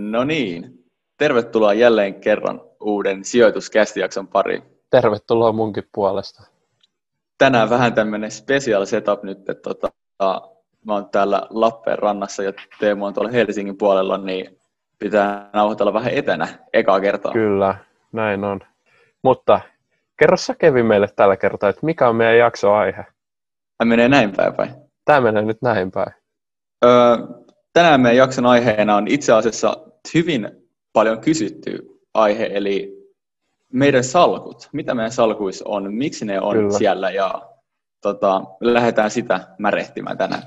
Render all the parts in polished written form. No niin, tervetuloa jälleen kerran uuden sijoituscast-jakson pariin. Tervetuloa munkin puolesta. Tänään vähän tämmönen special setup nyt, että mä oon täällä Lappeenrannassa ja Teemu on tuolla Helsingin puolella, niin pitää nauhoitella vähän etänä ekaa kertaa. Kyllä, näin on. Mutta kerro sä Kevin meille tällä kertaa, että mikä on meidän jaksoaihe? Tämä menee näin päin. Tämä menee nyt näin päin. Tänään meidän jakson aiheena on itse asiassa hyvin paljon kysytty aihe, eli meidän salkut. Mitä meidän salkuissa on, miksi ne on Kyllä. siellä ja lähdetään sitä märehtimään tänään.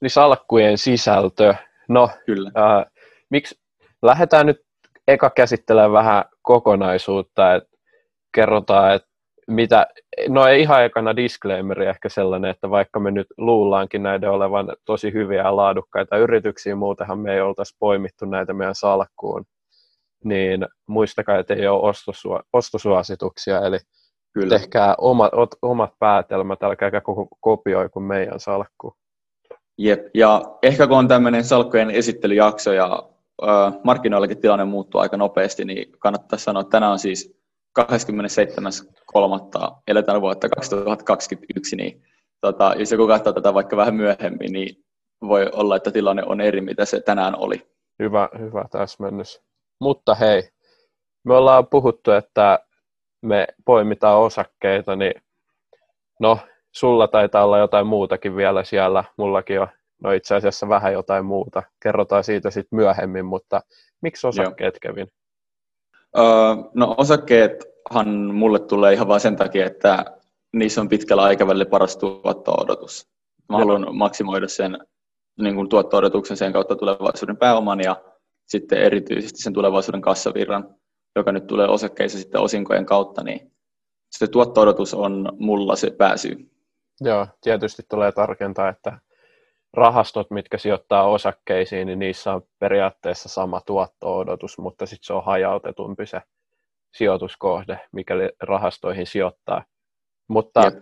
Niin salkkujen sisältö. No, Kyllä. Miksi lähdetään nyt eka käsittelemään vähän kokonaisuutta, että kerrotaan, että mitä, no ei ihan ekana disclaimeri ehkä sellainen, että vaikka me nyt luullaankin näiden olevan tosi hyviä ja laadukkaita yrityksiä, muutenhan me ei oltaisi poimittu näitä meidän salkkuun, niin muistakaa, että ei ole ostosuosituksia, eli Kyllä. tehkää omat päätelmät, älkääkä kopioiku meidän salkkuun. Jep, ja ehkä kun on tämmöinen salkkujen esittelyjakso ja markkinoillakin tilanne muuttuu aika nopeasti, niin kannattaa sanoa, että tänään on siis 27.3. eletään vuotta 2021, niin jos joku katsoo tätä vaikka vähän myöhemmin, niin voi olla, että tilanne on eri, mitä se tänään oli. Hyvä täsmennys. Mutta hei, me ollaan puhuttu, että me poimitaan osakkeita, niin no, sulla taitaa olla jotain muutakin vielä siellä, mullakin on no itse asiassa vähän jotain muuta. Kerrotaan siitä sitten myöhemmin, mutta miksi osakkeet, Joo. Kevin? No osakkeethan mulle tulee ihan vaan sen takia, että niissä on pitkällä aikavälillä paras tuotto-odotus. Mä haluan maksimoida sen niin kuin tuotto-odotuksen sen kautta tulevaisuuden pääoman ja sitten erityisesti sen tulevaisuuden kassavirran, joka nyt tulee osakkeissa sitten osinkojen kautta, niin se tuotto-odotus on mulla se pääsyy. Joo, tietysti tulee tarkentaa, että rahastot, mitkä sijoittaa osakkeisiin, niin niissä on periaatteessa sama tuotto-odotus, mutta sitten se on hajautetumpi se sijoituskohde, mikäli rahastoihin sijoittaa. Mutta Jep.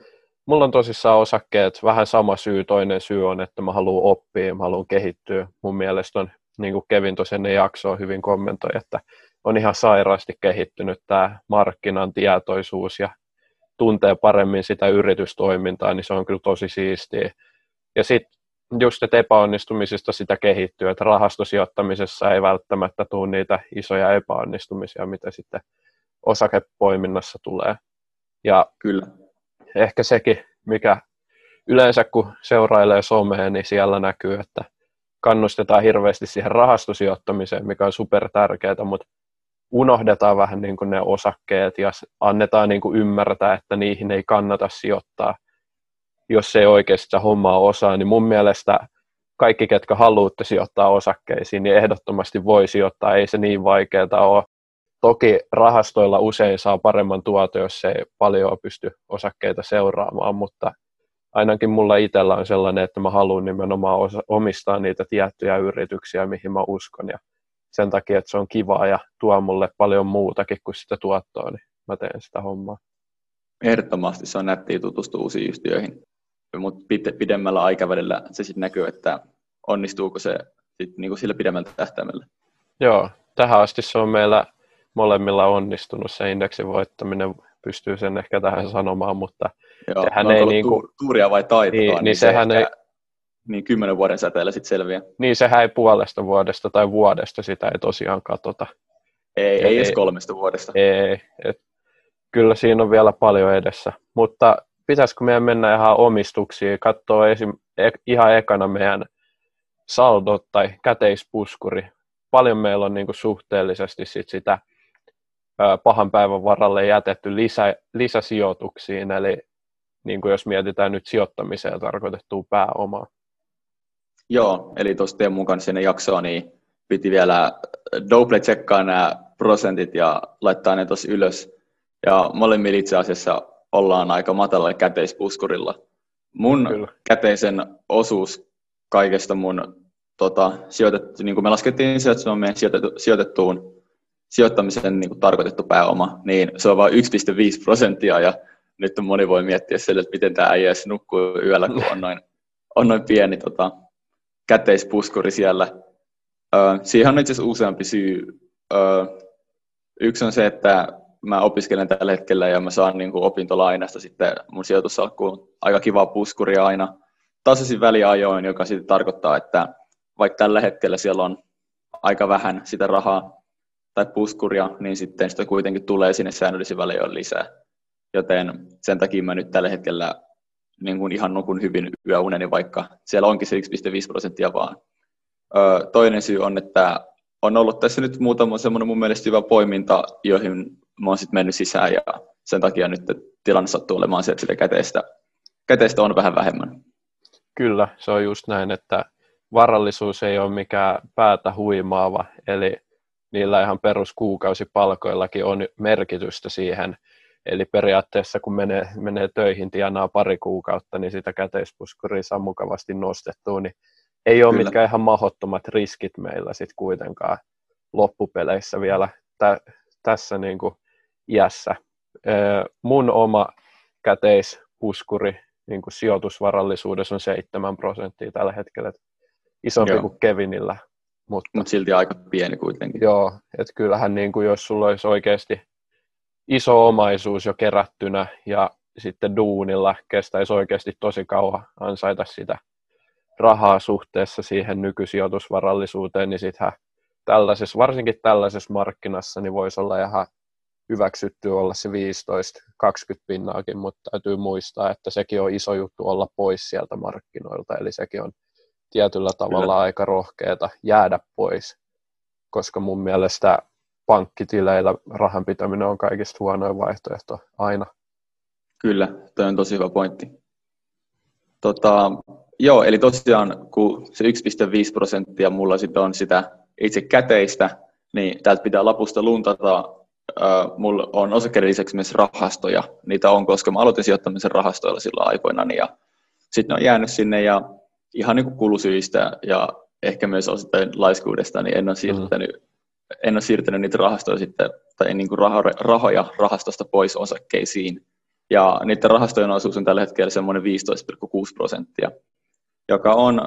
mulla on tosissaan osakkeet vähän sama syy. Toinen syy on, että mä haluan oppia, mä haluan kehittyä. Mun mielestä on, niin kuin Kevin tosiaan ne jaksoa hyvin kommentoi, että on ihan sairaasti kehittynyt tämä markkinan tietoisuus ja tuntee paremmin sitä yritystoimintaa, niin se on kyllä tosi siistiä. Ja sitten just, että epäonnistumisista sitä kehittyy, että rahastosijoittamisessa ei välttämättä tule niitä isoja epäonnistumisia, mitä sitten osakepoiminnassa tulee. Ja Kyllä. ehkä sekin, mikä yleensä kun seurailee somea, niin siellä näkyy, että kannustetaan hirveästi siihen rahastosijoittamiseen, mikä on super tärkeää, mutta unohdetaan vähän niin kuin ne osakkeet ja annetaan niin kuin ymmärtää, että niihin ei kannata sijoittaa. Jos ei oikeasti hommaa osaa, niin mun mielestä kaikki, ketkä haluatte sijoittaa osakkeisiin, niin ehdottomasti voi sijoittaa. Ei se niin vaikeaa ole. Toki rahastoilla usein saa paremman tuoton, jos ei paljon pysty osakkeita seuraamaan, mutta ainakin mulla itsellä on sellainen, että mä haluan nimenomaan omistaa niitä tiettyjä yrityksiä, mihin mä uskon. Ja sen takia, että se on kivaa ja tuo mulle paljon muutakin kuin sitä tuottoa, niin mä teen sitä hommaa. Ehdottomasti se on nättiä tutustua uusiin yhtiöihin. Mutta pidemmällä aikavälillä se sitten näkyy, että onnistuuko se sit niinku sillä pidemmältä tähtäimellä. Joo, tähän asti se on meillä molemmilla onnistunut se indeksin voittaminen, pystyy sen ehkä tähän sanomaan, mutta Joo, sehän ei niinku tuuria vai taitoa, niin sehän ei niin 10 vuoden säteellä sitten selviää. Niin sehän ei puolesta vuodesta tai vuodesta sitä ei tosiaan katsota. Ei edes 3 vuodesta. Ei, kyllä siinä on vielä paljon edessä, mutta pitäisikö meidän mennä ihan omistuksiin, katsoa ihan ekana meidän saldot tai käteispuskuri. Paljon meillä on niinku suhteellisesti sit sitä pahan päivän varalle jätetty lisäsijoituksiin, eli niinku jos mietitään nyt sijoittamiseen tarkoitettua pääomaa. Joo, eli tuossa Teemun kanssa sinne jaksoon, niin piti vielä double-tsekkaa nämä prosentit ja laittaa ne tuossa ylös. Ja molemmilla itse asiassa ollaan aika matalalla käteispuskurilla. Mun Kyllä. käteisen osuus kaikesta mun sijoitettu, niin kuin me laskettiin se, että se on meidän sijoittamiseen niin kuin tarkoitettu pääoma, niin se on vain 1,5%, ja nyt moni voi miettiä sille, että miten tämä äijä nukkuu yöllä, kun on noin pieni käteispuskuri siellä. Siihen on itse asiassa useampi syy. Yksi on se, että mä opiskelen tällä hetkellä ja mä saan niin kuin opintolainasta sitten mun sijoitussalkkuun aika kivaa puskuria aina tasaisin väliajoin, joka sitten tarkoittaa, että vaikka tällä hetkellä siellä on aika vähän sitä rahaa tai puskuria, niin sitten sitä kuitenkin tulee sinne säännöllisin väliajoin lisää. Joten sen takia mä nyt tällä hetkellä niin kuin ihan nukun hyvin yöuneni, vaikka siellä onkin se 1,5% vaan. Toinen syy on, että on ollut tässä nyt muutama semmoinen mun mielestä hyvä poiminta, joihin mä oon sitten mennyt sisään, ja sen takia nyt tilanne sattuu olemaan se, että sitä käteistä on vähän vähemmän. Kyllä, se on just näin, että varallisuus ei ole mikään päätä huimaava, eli niillä ihan peruskuukausipalkoillakin on merkitystä siihen. Eli periaatteessa kun menee töihin, tienaa pari kuukautta, niin sitä käteispuskuria saa mukavasti nostettua, niin ei ole mitkään ihan mahdottomat riskit meillä sitten kuitenkaan loppupeleissä vielä tässä niin kuin iässä. Mun oma käteispuskuri niin kuin sijoitusvarallisuudessa on 7% tällä hetkellä, isompi kuin Kevinillä. Mutta silti aika pieni kuitenkin. Joo, että kyllähän niin kuin jos sulla olisi oikeasti iso omaisuus jo kerättynä ja sitten duunilla kestäisi oikeasti tosi kauan ansaita sitä rahaa suhteessa siihen nykysijoitusvarallisuuteen, niin sittenhän varsinkin tällaisessa markkinassa niin voisi olla ihan hyväksytty olla se 15-20%, mutta täytyy muistaa, että sekin on iso juttu olla pois sieltä markkinoilta, eli sekin on tietyllä tavalla aika rohkeata jäädä pois, koska mun mielestä pankkitileillä rahan pitäminen on kaikista huonoin vaihtoehto aina. Kyllä, toi on tosi hyvä pointti. Joo, eli tosiaan kun se 1,5% mulla sitten on sitä itse käteistä, niin täältä pitää lapusta luntata. Mulla on osakkeiden lisäksi myös rahastoja. Niitä on, koska mä aloitin sijoittamisen rahastoilla silloin aikoinaan. Sitten on jäänyt sinne ja ihan niin kuin kulusyistä ja ehkä myös osittain laiskuudesta, niin en ole siirtänyt niitä rahastoja sitten, tai niin kuin rahoja rahastosta pois osakkeisiin. Ja niiden rahastojen osuus on tällä hetkellä semmoinen 15,6%. Joka on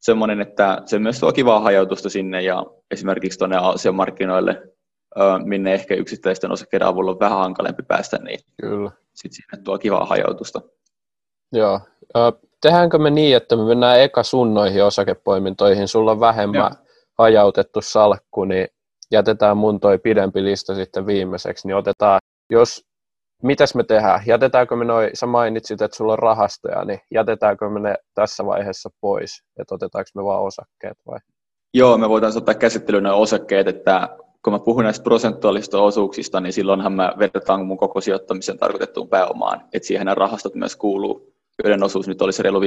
semmoinen, että se myös tuo kivaa hajautusta sinne ja esimerkiksi tuonne asiamarkkinoille, minne ehkä yksittäisten osakkeiden avulla on vähän hankalempi päästä, niin sitten sinne tuo kivaa hajautusta. Joo. Tehdäänkö me niin, että me mennään eka sun noihin osakepoimintoihin, sulla on vähemmän hajautettu salkku, niin jätetään mun toi pidempi lista sitten viimeiseksi, niin otetaan, mitäs me tehdään? Jätetäänkö me noin, sä mainitsit, että sulla on rahastoja, niin jätetäänkö me ne tässä vaiheessa pois, että otetaanko me vaan osakkeet vai? Joo, me voidaan ottaa käsittelyyn nuo osakkeet, että kun mä puhun näistä prosentuaalista osuuksista, niin silloinhan mä vertaan mun koko sijoittamisen tarkoitettuun pääomaan, että siihen nämä rahastot myös kuuluu, joiden osuus nyt olisi reilu 15%,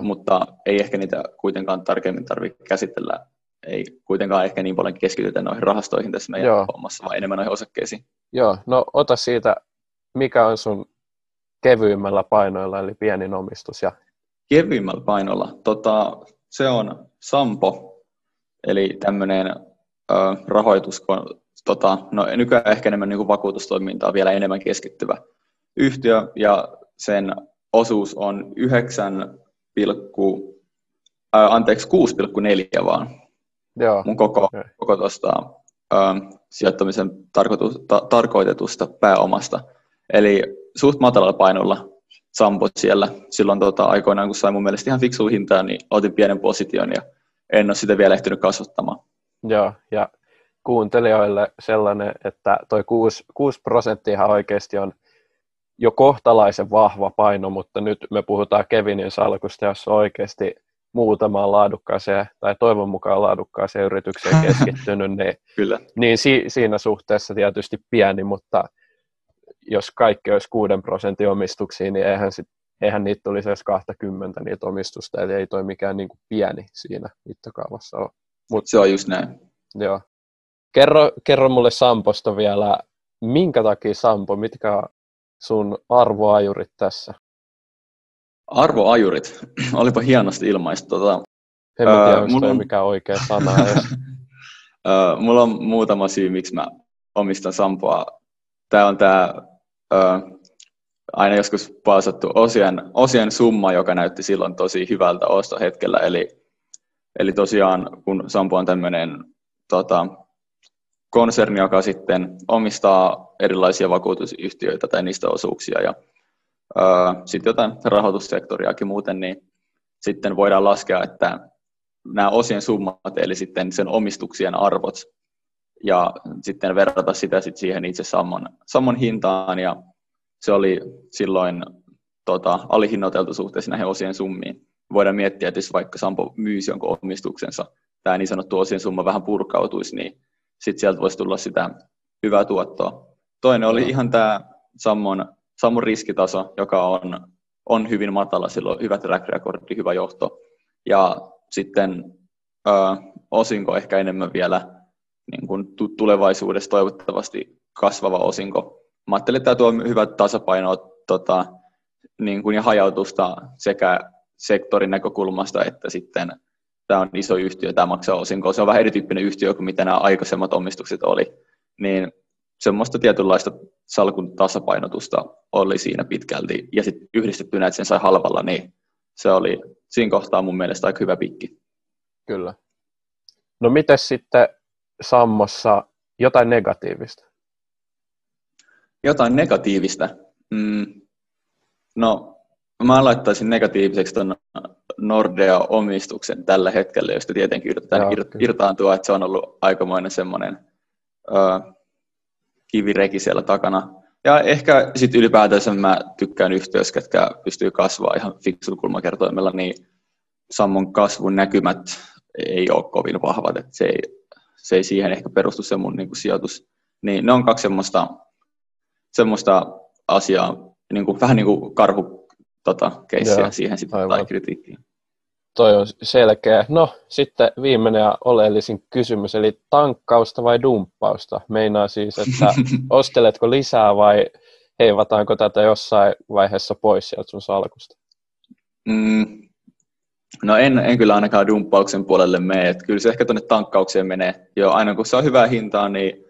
mutta ei ehkä niitä kuitenkaan tarkemmin tarvitse käsitellä. Ei kuitenkaan ehkä niin paljon keskitytä noihin rahastoihin tässä meidän hommassa, vaan enemmän noihin osakkeisiin. Joo, no ota siitä, mikä on sun kevyimmällä painoilla, eli pienin omistus. Kevyimmällä painoilla? Se on Sampo, eli tämmöinen rahoitus, nykyään ehkä enemmän niin kuin vakuutustoimintaa vielä enemmän keskittyvä yhtiö, ja sen osuus on 6,4 vaan. Joo, mun koko tuosta sijoittamisen tarkoitetusta pääomasta. Eli suht matalalla painolla Sampo siellä. Silloin aikoinaan, kun sain mun mielestä ihan fiksuun hintaan, niin otin pienen position ja en ole sitä vielä ehtinyt kasvattamaan. Joo, ja kuuntelijoille sellainen, että toi 6% oikeasti on jo kohtalaisen vahva paino, mutta nyt me puhutaan Kevinin salkusta, jossa oikeasti muutamaan laadukkaaseen tai toivon mukaan laadukkaaseen yritykseen keskittynyt, niin, niin siinä suhteessa tietysti pieni, mutta jos kaikki olisi 6% omistuksia, niin eihän niitä tulisi edes 20 niitä omistusta, eli ei toi mikään niin kuin pieni siinä mittakaavassa ole. Se on just näin. Joo. Kerro mulle Samposta vielä, minkä takia Sampo, mitkä sun arvoajurit tässä? Arvoajurit. Olipa hienosti ilmaistu. En tiedä, onko mikä oikea sana. Mulla on muutama syy, miksi mä omistan Sampoa. Tää on aina joskus paasattu osien summa, joka näytti silloin tosi hyvältä ostohetkellä. Eli Eli tosiaan, kun Sampo on tämmöinen konserni, joka sitten omistaa erilaisia vakuutusyhtiöitä tai niistä osuuksia ja sitten jotain rahoitussektoriaakin muuten, niin sitten voidaan laskea, että nämä osien summat, eli sitten sen omistuksien arvot, ja sitten verrata sitä sitten siihen itse sammon hintaan, ja se oli silloin alihinnoiteltu suhteessa näihin osien summiin. Voidaan miettiä, että jos vaikka Sampo myisi jonkun omistuksensa, tämä niin sanottu osien summa vähän purkautuisi, niin sitten sieltä voisi tulla sitä hyvää tuottoa. Toinen oli ihan tämä Sammon riskitaso, joka on hyvin matala, silloin hyvä track recordi, hyvä johto. Ja sitten osinko ehkä enemmän vielä niin kuin tulevaisuudessa toivottavasti kasvava osinko. Mä ajattelin, että tämä tuo hyvää tasapainoa niin kuin ja hajautusta sekä sektorin näkökulmasta, että sitten tämä on iso yhtiö, tämä maksaa osinkoa. Se on vähän erityyppinen yhtiö kuin mitä nämä aikaisemmat omistukset oli. Niin semmoista tietynlaista salkun tasapainotusta oli siinä pitkälti. Ja sitten yhdistettynä, että sen sai halvalla, niin se oli siinä kohtaa mun mielestä aika hyvä pikki. Kyllä. No mites sitten Sammossa jotain negatiivista? Jotain negatiivista? No, mä laittaisin negatiiviseksi ton Nordea-omistuksen tällä hetkellä, josta tietenkin yritetään irtaantua, että se on ollut aikamoinen semmoinen kivireki siellä takana. Ja ehkä sitten ylipäätänsä mä tykkään yhtiöistä, jotka pystyy kasvaa ihan fiksulla kulmakertoimella, niin Sammon kasvun näkymät ei ole kovin vahvat, että se ei siihen ehkä perustu se mun niin kuin sijoitus. Niin ne on kaksi semmoista asiaa, niin kuin, vähän niin kuin karhukeissiä siihen sitten tai kritiikkiin. Toi on selkeä. No sitten viimeinen ja oleellisin kysymys, eli tankkausta vai dumppausta? Meinaa siis, että osteletko lisää vai heivataanko tätä jossain vaiheessa pois sieltä sun salkusta? No en kyllä ainakaan dumppauksen puolelle mene. Et kyllä se ehkä tuonne tankkaukseen menee. Jo aina kun se on hyvää hintaa, niin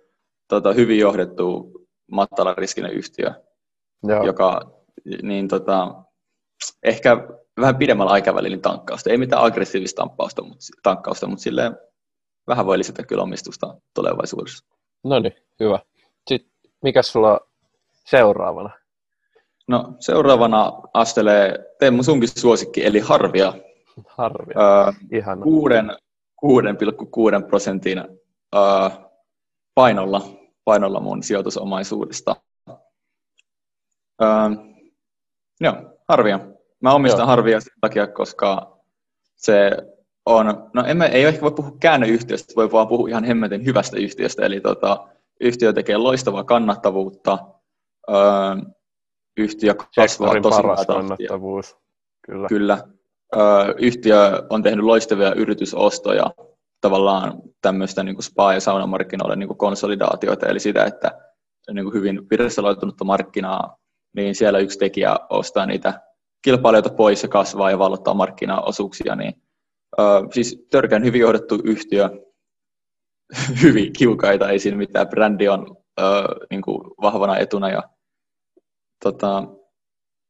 hyvin johdettu matalariskinen yhtiö, joka niin, ehkä vähän pidemmällä aikavälillä tankkausta. Ei mitään aggressiivista tankkausta, mutta silleen vähän voi lisätä kyllä omistusta tulevaisuudessa. No niin, hyvä. Sitten mikä sulla on seuraavana? No seuraavana astelee Teemu sunkin suosikki, eli Harvia. Harvia, ihana. 6,6% painolla mun sijoitusomaisuudesta. Joo, Harvia. Mä omistan Harvia sen takia, koska se on, ei ehkä voi puhua käännöyhtiöstä, voi vaan puhua ihan hemmetin hyvästä yhtiöstä, eli yhtiö tekee loistavaa kannattavuutta, yhtiö kasvaa tosi kannattavuus. Kyllä. Yhtiö on tehnyt loistavia yritysostoja, tavallaan tämmöistä niin kuin spa- ja saunamarkkinoiden niin kuin konsolidaatioita, eli sitä, että niin kuin hyvin pirstaloitunutta markkinaa, niin siellä yksi tekijä ostaa niitä kilpailijoita pois ja kasvaa ja valottaa markkinaosuuksia, niin siis törkeän hyvin johdettu yhtiö, hyvin kiukaita, ei siinä mitään, brändi on niin kuin vahvana etuna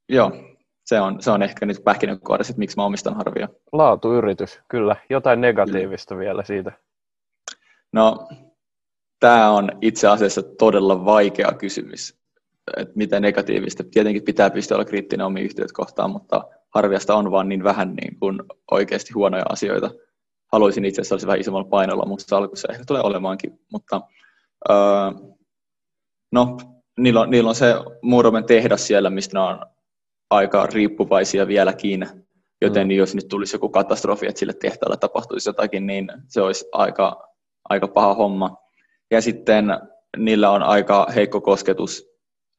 ja se on ehkä nyt pähkinänkuoressa, että miksi mä omistan Harvia. Laatuyritys, kyllä. Jotain negatiivista vielä siitä. No, tämä on itse asiassa todella vaikea kysymys, että mitä negatiivista. Tietenkin pitää pystyä olla kriittinen omiin yhtiöt kohtaan, mutta Harviasta on vaan niin vähän niin kuin oikeasti huonoja asioita. Haluaisin itse asiassa olisi vähän isommalla painolla, mutta salkussa ehkä tulee olemaankin. Mutta, niillä on se Muuromen tehdas siellä, mistä ne on aika riippuvaisia vieläkin, joten jos nyt tulisi joku katastrofi, että sille tehtaalle tapahtuisi jotakin, niin se olisi aika paha homma. Ja sitten niillä on aika heikko kosketus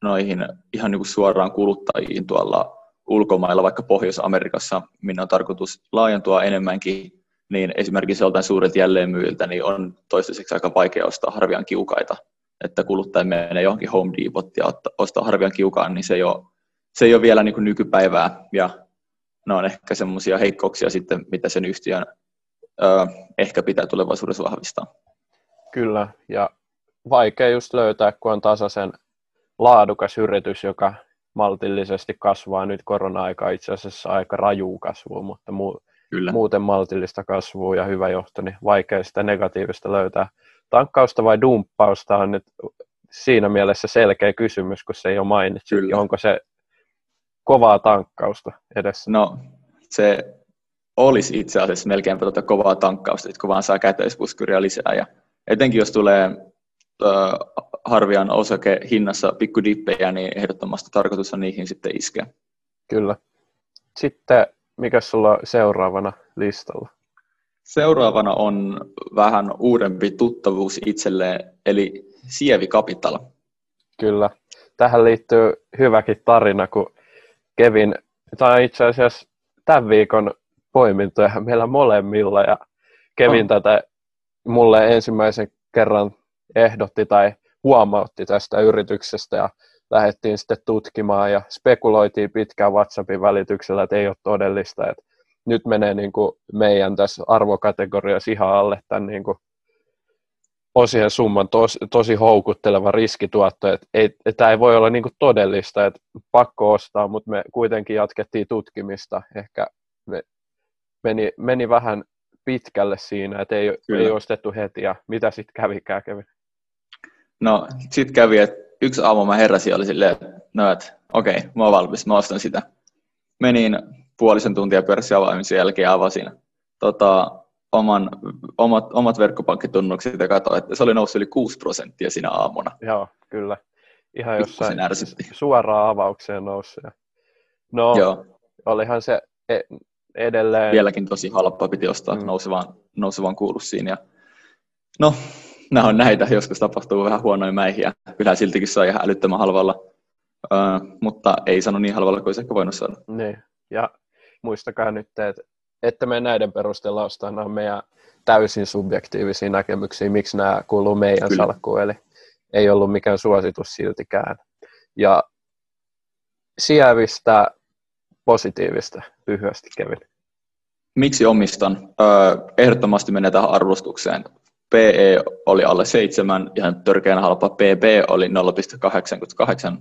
noihin ihan niin kuin suoraan kuluttajiin tuolla ulkomailla, vaikka Pohjois-Amerikassa, minne on tarkoitus laajentua enemmänkin, niin esimerkiksi joltain suurilta jälleenmyyjiltä niin on toistaiseksi aika vaikea ostaa Harvian kiukaita, että kuluttaja menee johonkin Home Depot ja ostaa Harvian kiukaan, niin se ei ole vielä niin kuin nykypäivää, ja ne on ehkä semmoisia heikkouksia sitten, mitä sen yhtiön ehkä pitää tulevaisuudessa vahvistaa. Kyllä, ja vaikea just löytää, kun on tasaisen laadukas yritys, joka maltillisesti kasvaa nyt korona-aikaa itse asiassa aika rajuu kasvua, mutta Kyllä. Muuten maltillista kasvua ja hyvä johto, niin vaikea sitä negatiivista löytää. Tankkausta vai dumppausta on nyt siinä mielessä selkeä kysymys, kun se ei ole mainittu. Onko se kovaa tankkausta edessä? No, se olisi itse asiassa melkeinpä kovaa tankkausta, kun vaan saa käteispuskuria lisää. Ja etenkin jos tulee Harvian osake hinnassa pikkudippejä, niin ehdottomasti tarkoitus on niihin sitten iskeä. Kyllä. Sitten mikä sulla on seuraavana listalla? Seuraavana on vähän uudempi tuttavuus itselleen, eli Sievi Capital. Kyllä. Tähän liittyy hyväkin tarina, kun Kevin, tämä on itse asiassa tämän viikon poimintoja meillä molemmilla, ja Kevin tätä mulle ensimmäisen kerran ehdotti tai huomautti tästä yrityksestä, ja lähdettiin sitten tutkimaan ja spekuloitiin pitkään WhatsAppin välityksellä, että ei ole todellista, että nyt menee niin kuin meidän tässä arvokategoriassa ihan alle tämän niin kuin osien summan tosi houkutteleva riskituotto, että tämä ei voi olla niin kuin todellista, että pakko ostaa, mutta me kuitenkin jatkettiin tutkimista, ehkä meni vähän pitkälle siinä, että ei ostettu heti, ja mitä sitten kävikään, Kevin? No, sitten kävi, että yksi aamu mä heräsin ja oli silleen, että no, että okei, mä oon valmis, mä ostan sitä. Menin puolisen tuntia pörssiavaamisen jälkeen avasin omat verkkopankkitunnukset ja katsoin, että se oli noussut yli 6% siinä aamuna. Joo, kyllä. Ihan jossain suoraan avaukseen noussut. No, joo. Olihan se edelleen. Vieläkin tosi halpaa piti ostaa, nousevaan kuulu siinä. Ja no, nämä on näitä. Joskus tapahtuu vähän huonoja mäihiä. Kyllä siltikin saa ihan älyttömän halvalla, mutta ei sano niin halvalla kuin olisi ehkä voinut saada. Niin. Ja muistakaa nyt, että me näiden perusteella ostaa nämä meidän täysin subjektiivisia näkemyksiä, miksi nämä kuuluu meidän salkkuun. Eli ei ollut mikään suositus siltikään. Ja Sievistä positiivista lyhyesti, Kevin. Miksi omistan? Ehdottomasti menee tähän arvostukseen. PE oli alle 7, ihan törkeän halpa. PB oli 0,88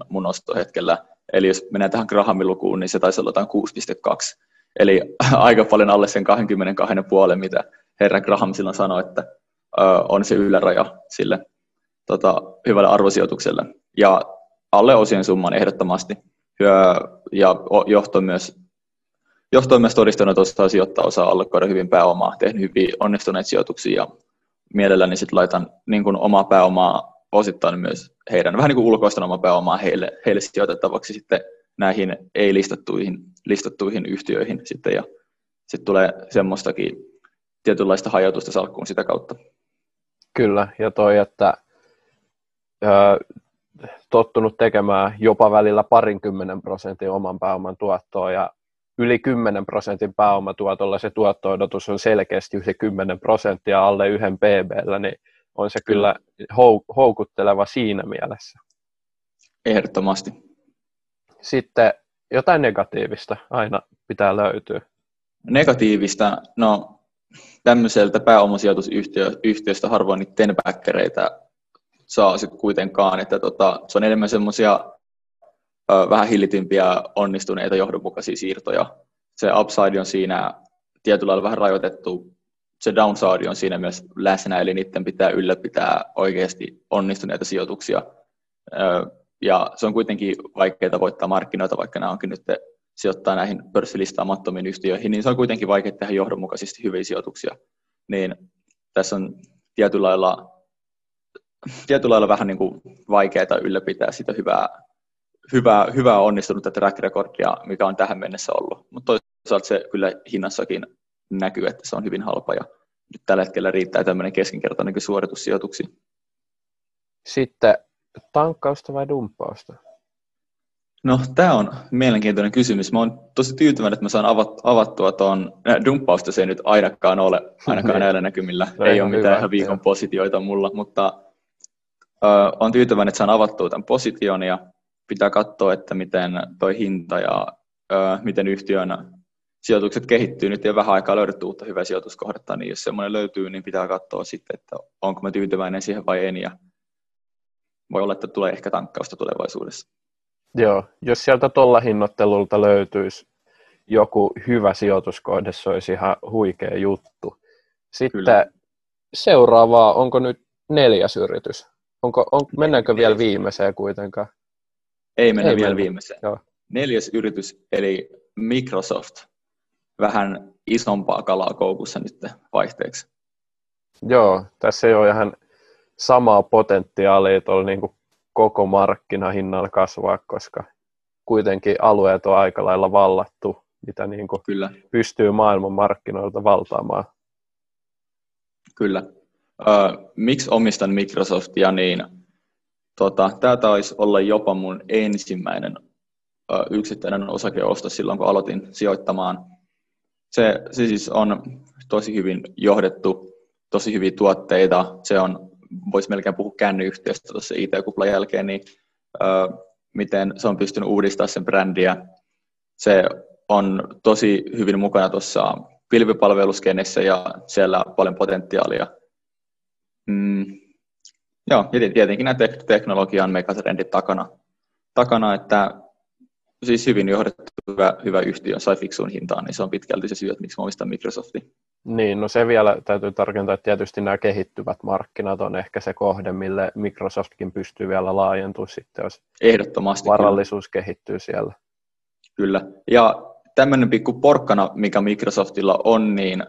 mun ostohetkellä. Eli jos menee tähän Grahamin lukuun, niin se taisi olla 6,2. Eli aika paljon alle sen 22,5, mitä herra Graham silloin sanoi, että on se yläraja sille hyvälle arvosijoitukselle. Ja alle osien summan ehdottomasti. Ja johto on myös todistanut, että osaa sijoittaa, osaa allokoida hyvin pääomaa, tehnyt hyvin onnistuneet sijoituksia ja mielelläni sitten laitan niin kuin omaa pääomaa osittain myös heidän, vähän niin kuin ulkoistan omaa pääomaa heille sijoitettavaksi sitten näihin ei-listattuihin yhtiöihin sitten, ja sitten tulee semmoistakin tietynlaista hajautusta salkkuun sitä kautta. Kyllä, ja toi, että tottunut tekemään jopa välillä 20% oman pääoman tuottoa, ja yli 10% pääomatuotolla se tuotto-odotus on selkeästi yli 10% alle 1 PB:llä, niin on se kyllä houkutteleva siinä mielessä. Ehdottomasti. Sitten jotain negatiivista aina pitää löytyä. Negatiivista, no tämmöiseltä pääomasijoitusyhtiöstä harvoin niitä tenbäkkereitä saa sitten kuitenkaan, että se on enemmän semmoisia vähän hillitympiä onnistuneita johdonmukaisia siirtoja. Se upside on siinä tietyllä lailla vähän rajoitettu, se downside on siinä myös läsnä, eli niiden pitää ylläpitää oikeasti onnistuneita sijoituksia. Ja se on kuitenkin vaikeaa voittaa markkinoita, vaikka nämä onkin nyt sijoittaa näihin pörssilistaamattomiin yhtiöihin, niin se on kuitenkin vaikea tehdä johdonmukaisesti hyviä sijoituksia. Niin tässä on tietyllä lailla vähän niin kuin vaikeaa ylläpitää sitä hyvää onnistunutta track recordia, mikä on tähän mennessä ollut. Mutta toisaalta se kyllä hinnassakin näkyy, että se on hyvin halpa, ja nyt tällä hetkellä riittää tämmöinen keskinkertainen suoritus sijoituksiin. Sitten tankkausta vai dumppausta? No, tämä on mielenkiintoinen kysymys. Mä oon tosi tyytyväinen, että mä saan avattua tuon. Dumppausta se ei nyt ainakaan näillä näkymillä. No, ei ole mitään hyvä, ihan viikon positioita mulla, mutta on tyytyväinen, että saan avattua tämän position, ja pitää katsoa, että miten toi hinta ja miten yhtiön sijoitukset kehittyy. Nyt ei vähän aikaa löydetty uutta hyvää sijoituskohdetta, niin jos semmoinen löytyy, niin pitää katsoa sitten, että onko mä tyytyväinen siihen vai en. Ja voi olla, että tulee ehkä tankkausta tulevaisuudessa. Joo, jos sieltä tuolla hinnoittelulta löytyisi joku hyvä sijoituskohde, se olisi ihan huikea juttu. Sitten seuraavaa, onko nyt 4. yritys? Mennäänkö vielä viimeiseen kuitenkaan? Ei mennä vielä viimeiseen. Joo. 4. yritys, eli Microsoft. Vähän isompaa kalaa koukussa nyt vaihteeksi. Joo, tässä ei ole ihan samaa potentiaalia tuolla niin kuin koko markkinahinnalla kasvaa, koska kuitenkin alueet on aika lailla vallattu, mitä niin kuin pystyy maailmanmarkkinoilta valtaamaan. Kyllä. Miksi omistan Microsoftia? Niin, tämä taisi olla jopa mun ensimmäinen yksittäinen osakeosto silloin, kun aloitin sijoittamaan. Se siis on tosi hyvin johdettu, tosi hyviä tuotteita. Se on, voisi melkein puhua känniyhtiöstä tuossa IT-kuplan jälkeen, niin miten se on pystynyt uudistamaan sen brändiä. Se on tosi hyvin mukana tuossa pilvipalveluskennessä ja siellä on paljon potentiaalia. Joo, tietenkin nämä teknologian megatrendit takana, että siis hyvin johdettu hyvä yhtiö sai fiksuun hintaan, niin se on pitkälti se syy, että miksi mä omistan Microsoftin. Niin, no se vielä täytyy tarkentaa, että tietysti nämä kehittyvät markkinat on ehkä se kohde, mille Microsoftkin pystyy vielä laajentumaan sitten, jos ehdottomasti varallisuus kehittyy siellä. Kyllä, ja tämmöinen pikku porkkana, mikä Microsoftilla on, niin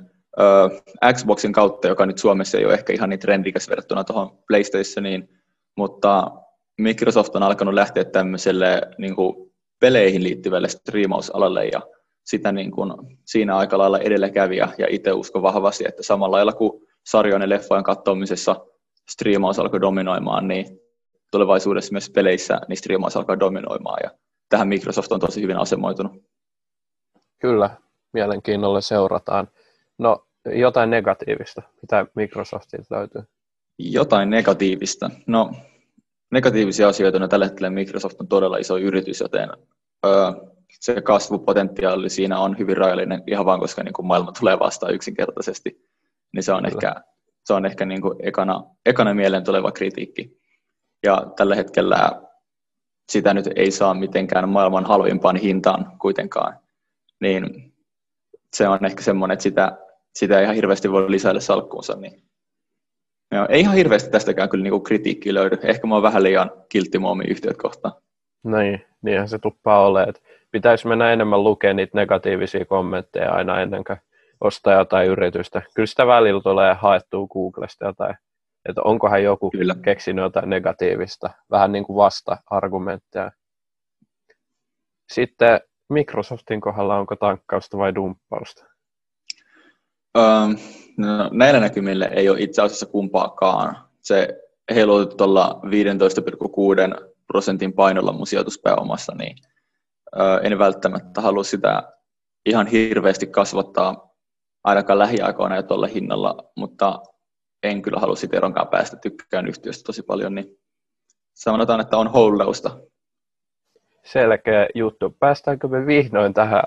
Xboxin kautta, joka nyt Suomessa ei ole ehkä ihan niin trendikäs verrattuna tuohon PlayStationiin, mutta Microsoft on alkanut lähteä tämmöiselle niin kuin peleihin liittyvälle striimausalalle ja sitä niin kuin siinä aika lailla edelläkävijä ja itse uskon vahvasti, että samalla lailla kuin sarjojen ja leffojen katsomisessa striimaus alkoi dominoimaan, niin tulevaisuudessa myös peleissä niin striimaus alkaa dominoimaan ja tähän Microsoft on tosi hyvin asemoitunut. Kyllä, mielenkiinnolla seurataan. No, jotain negatiivista. Mitä Microsoftilta löytyy? Jotain negatiivista. No, negatiivisia asioita, no tällä hetkellä Microsoft on todella iso yritys, joten se kasvupotentiaali siinä on hyvin rajallinen, ihan vaan koska niin kuin maailma tulee vastaan yksinkertaisesti, niin se on ehkä niin kuin ekana mieleen tuleva kritiikki. Ja tällä hetkellä sitä nyt ei saa mitenkään maailman halvimpaan hintaan kuitenkaan, niin se on ehkä semmoinen, että sitä ei ihan hirveästi voi lisäillä salkkuunsa. Niin. No, ei ihan hirveästi tästäkään kyllä niinku kritiikkiä löydy. Ehkä mä oon vähän liian kiltti mua omiin yhtiöt kohtaan. Niinhän se tuppaa olemaan. Pitäisi mennä enemmän lukemaan niitä negatiivisia kommentteja aina ennen kuin ostaa jotain yritystä. Kyllä sitä välillä tulee haettua Googlesta jotain, että onkohan joku keksinyt jotain negatiivista. Vähän niin kuin vasta-argumentteja. Sitten Microsoftin kohdalla onko tankkausta vai dumppausta? No, näillä näkymillä ei ole itse asiassa kumpaakaan. Se heiluutu tuolla 15,6% painolla mun sijoituspääomassa, niin en välttämättä halua sitä ihan hirveästi kasvattaa ainakaan lähiaikoina ja tuolla hinnalla, mutta en kyllä halua siitä eronkaan päästä, tykkään yhtiöstä tosi paljon, niin sanotaan, että on holdausta. Selkeä juttu. Päästäänkö me vihdoin tähän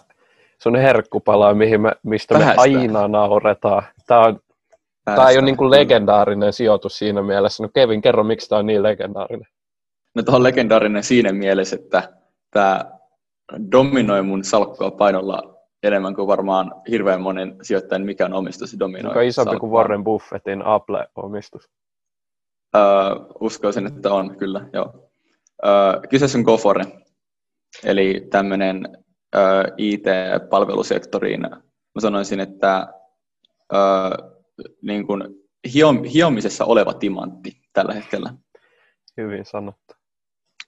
sun herkkupalaan, mistä me aina nauretaan? Tämä ei ole niin kuin legendaarinen sijoitus siinä mielessä. No Kevin, kerro, miksi tämä on niin legendaarinen? No tämä on legendaarinen siinä mielessä, että tämä dominoi mun salkkua painolla enemmän kuin varmaan hirveän monen sijoittajan mikään omistus dominoi. Onko isompi salkkua kuin Warren Buffettin Apple-omistus? Uskoisin, että on, kyllä. Joo. Kyseessä on GoFore. Eli tämmöinen IT-palvelusektoriin, mä sanoisin, että niin kuin hiomisessa oleva timantti tällä hetkellä. Hyvin sanottu.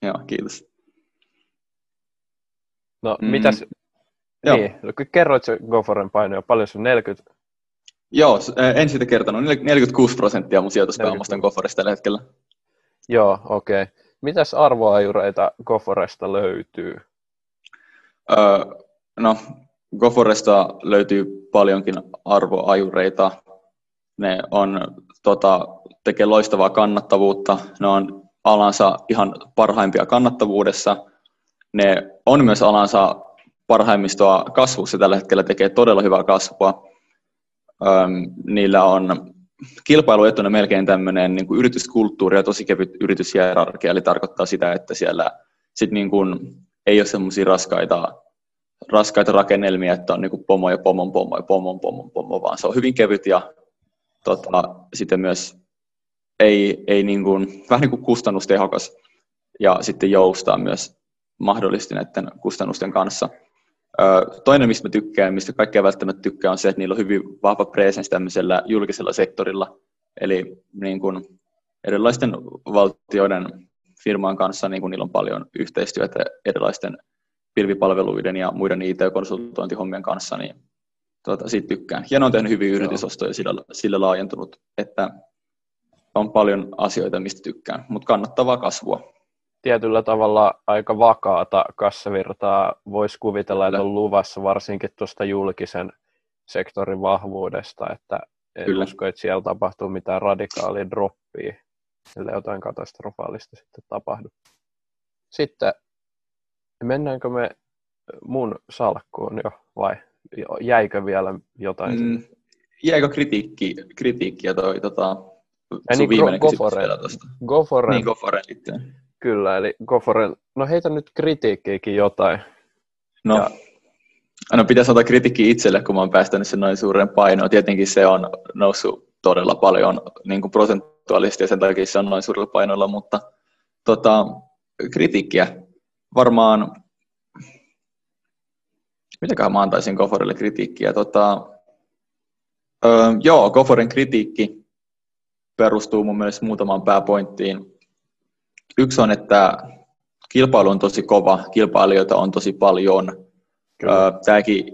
Joo, kiitos. No, mitäs? Niin, kerroit se GoForen painoja, paljon se on 40? Joo, en siitä kertonut, 46% mun sijoituspääomasta on GoForesta tällä hetkellä. Joo, okei. Okay. Mitäs arvoajureita GoForesta löytyy? No, GoForesta löytyy paljonkin arvoajureita. Ne on, tekee loistavaa kannattavuutta. Ne on alansa ihan parhaimpia kannattavuudessa. Ne on myös alansa parhaimmistoa kasvussa. Tällä hetkellä tekee todella hyvää kasvua. Niillä on kilpailuetuna melkein tämmöinen niin kuin yrityskulttuuri ja tosi kevyt yrityshierarkia, eli tarkoittaa sitä, että siellä sit niin kuin ei ole semmoisia raskaita raskaita rakennelmia, että on niin kuin pomo ja pomon pomo ja pomon, vaan se on hyvin kevyt ja sitten myös ei niin kuin, vähän niin kuin kustannustehokas ja sitten joustaa myös mahdollisesti näiden kustannusten kanssa. Toinen, mistä mä tykkään, mistä kaikkea välttämättä tykkään, on se, että niillä on hyvin vahva presence tämmöisellä julkisella sektorilla. Eli niin kuin erilaisten valtioiden firman kanssa niin kuin niillä on paljon yhteistyötä erilaisten pilvipalveluiden ja muiden IT-konsultointihommien kanssa, niin siitä tykkään. Ja ne on tehnyt hyviä yritysostoja, sillä laajentunut, että on paljon asioita, mistä tykkään, mutta kannattavaa kasvua. Tietyllä tavalla aika vakaata kassavirtaa voisi kuvitella, että on luvassa varsinkin tuosta julkisen sektorin vahvuudesta, että en usko, että siellä tapahtuu mitään radikaalia droppia, ellei jotain katastrofaalista sitten tapahdu. Sitten mennäänkö me mun salkkuun jo vai jäikö vielä jotain? Jäikö kritiikkiä toi sun viimeinen kysymys vielä tuosta? Niin, GoForen liittyen. Kyllä, eli GoForen. No heitä nyt kritiikkiäkin jotain. No pitäisi ottaa kritiikki itselle, kun mä oon päästänyt sen noin suureen painoon. Tietenkin se on noussut todella paljon niin kuin prosentuaalisesti ja sen takia se on noin suurella painolla, mutta kritiikkiä. Varmaan, mitäköhän mä antaisin GoForelle kritiikkiä? GoForen kritiikki perustuu mun mielestä muutamaan pääpointtiin. Yksi on, että kilpailu on tosi kova, kilpailijoita on tosi paljon. Tämäkin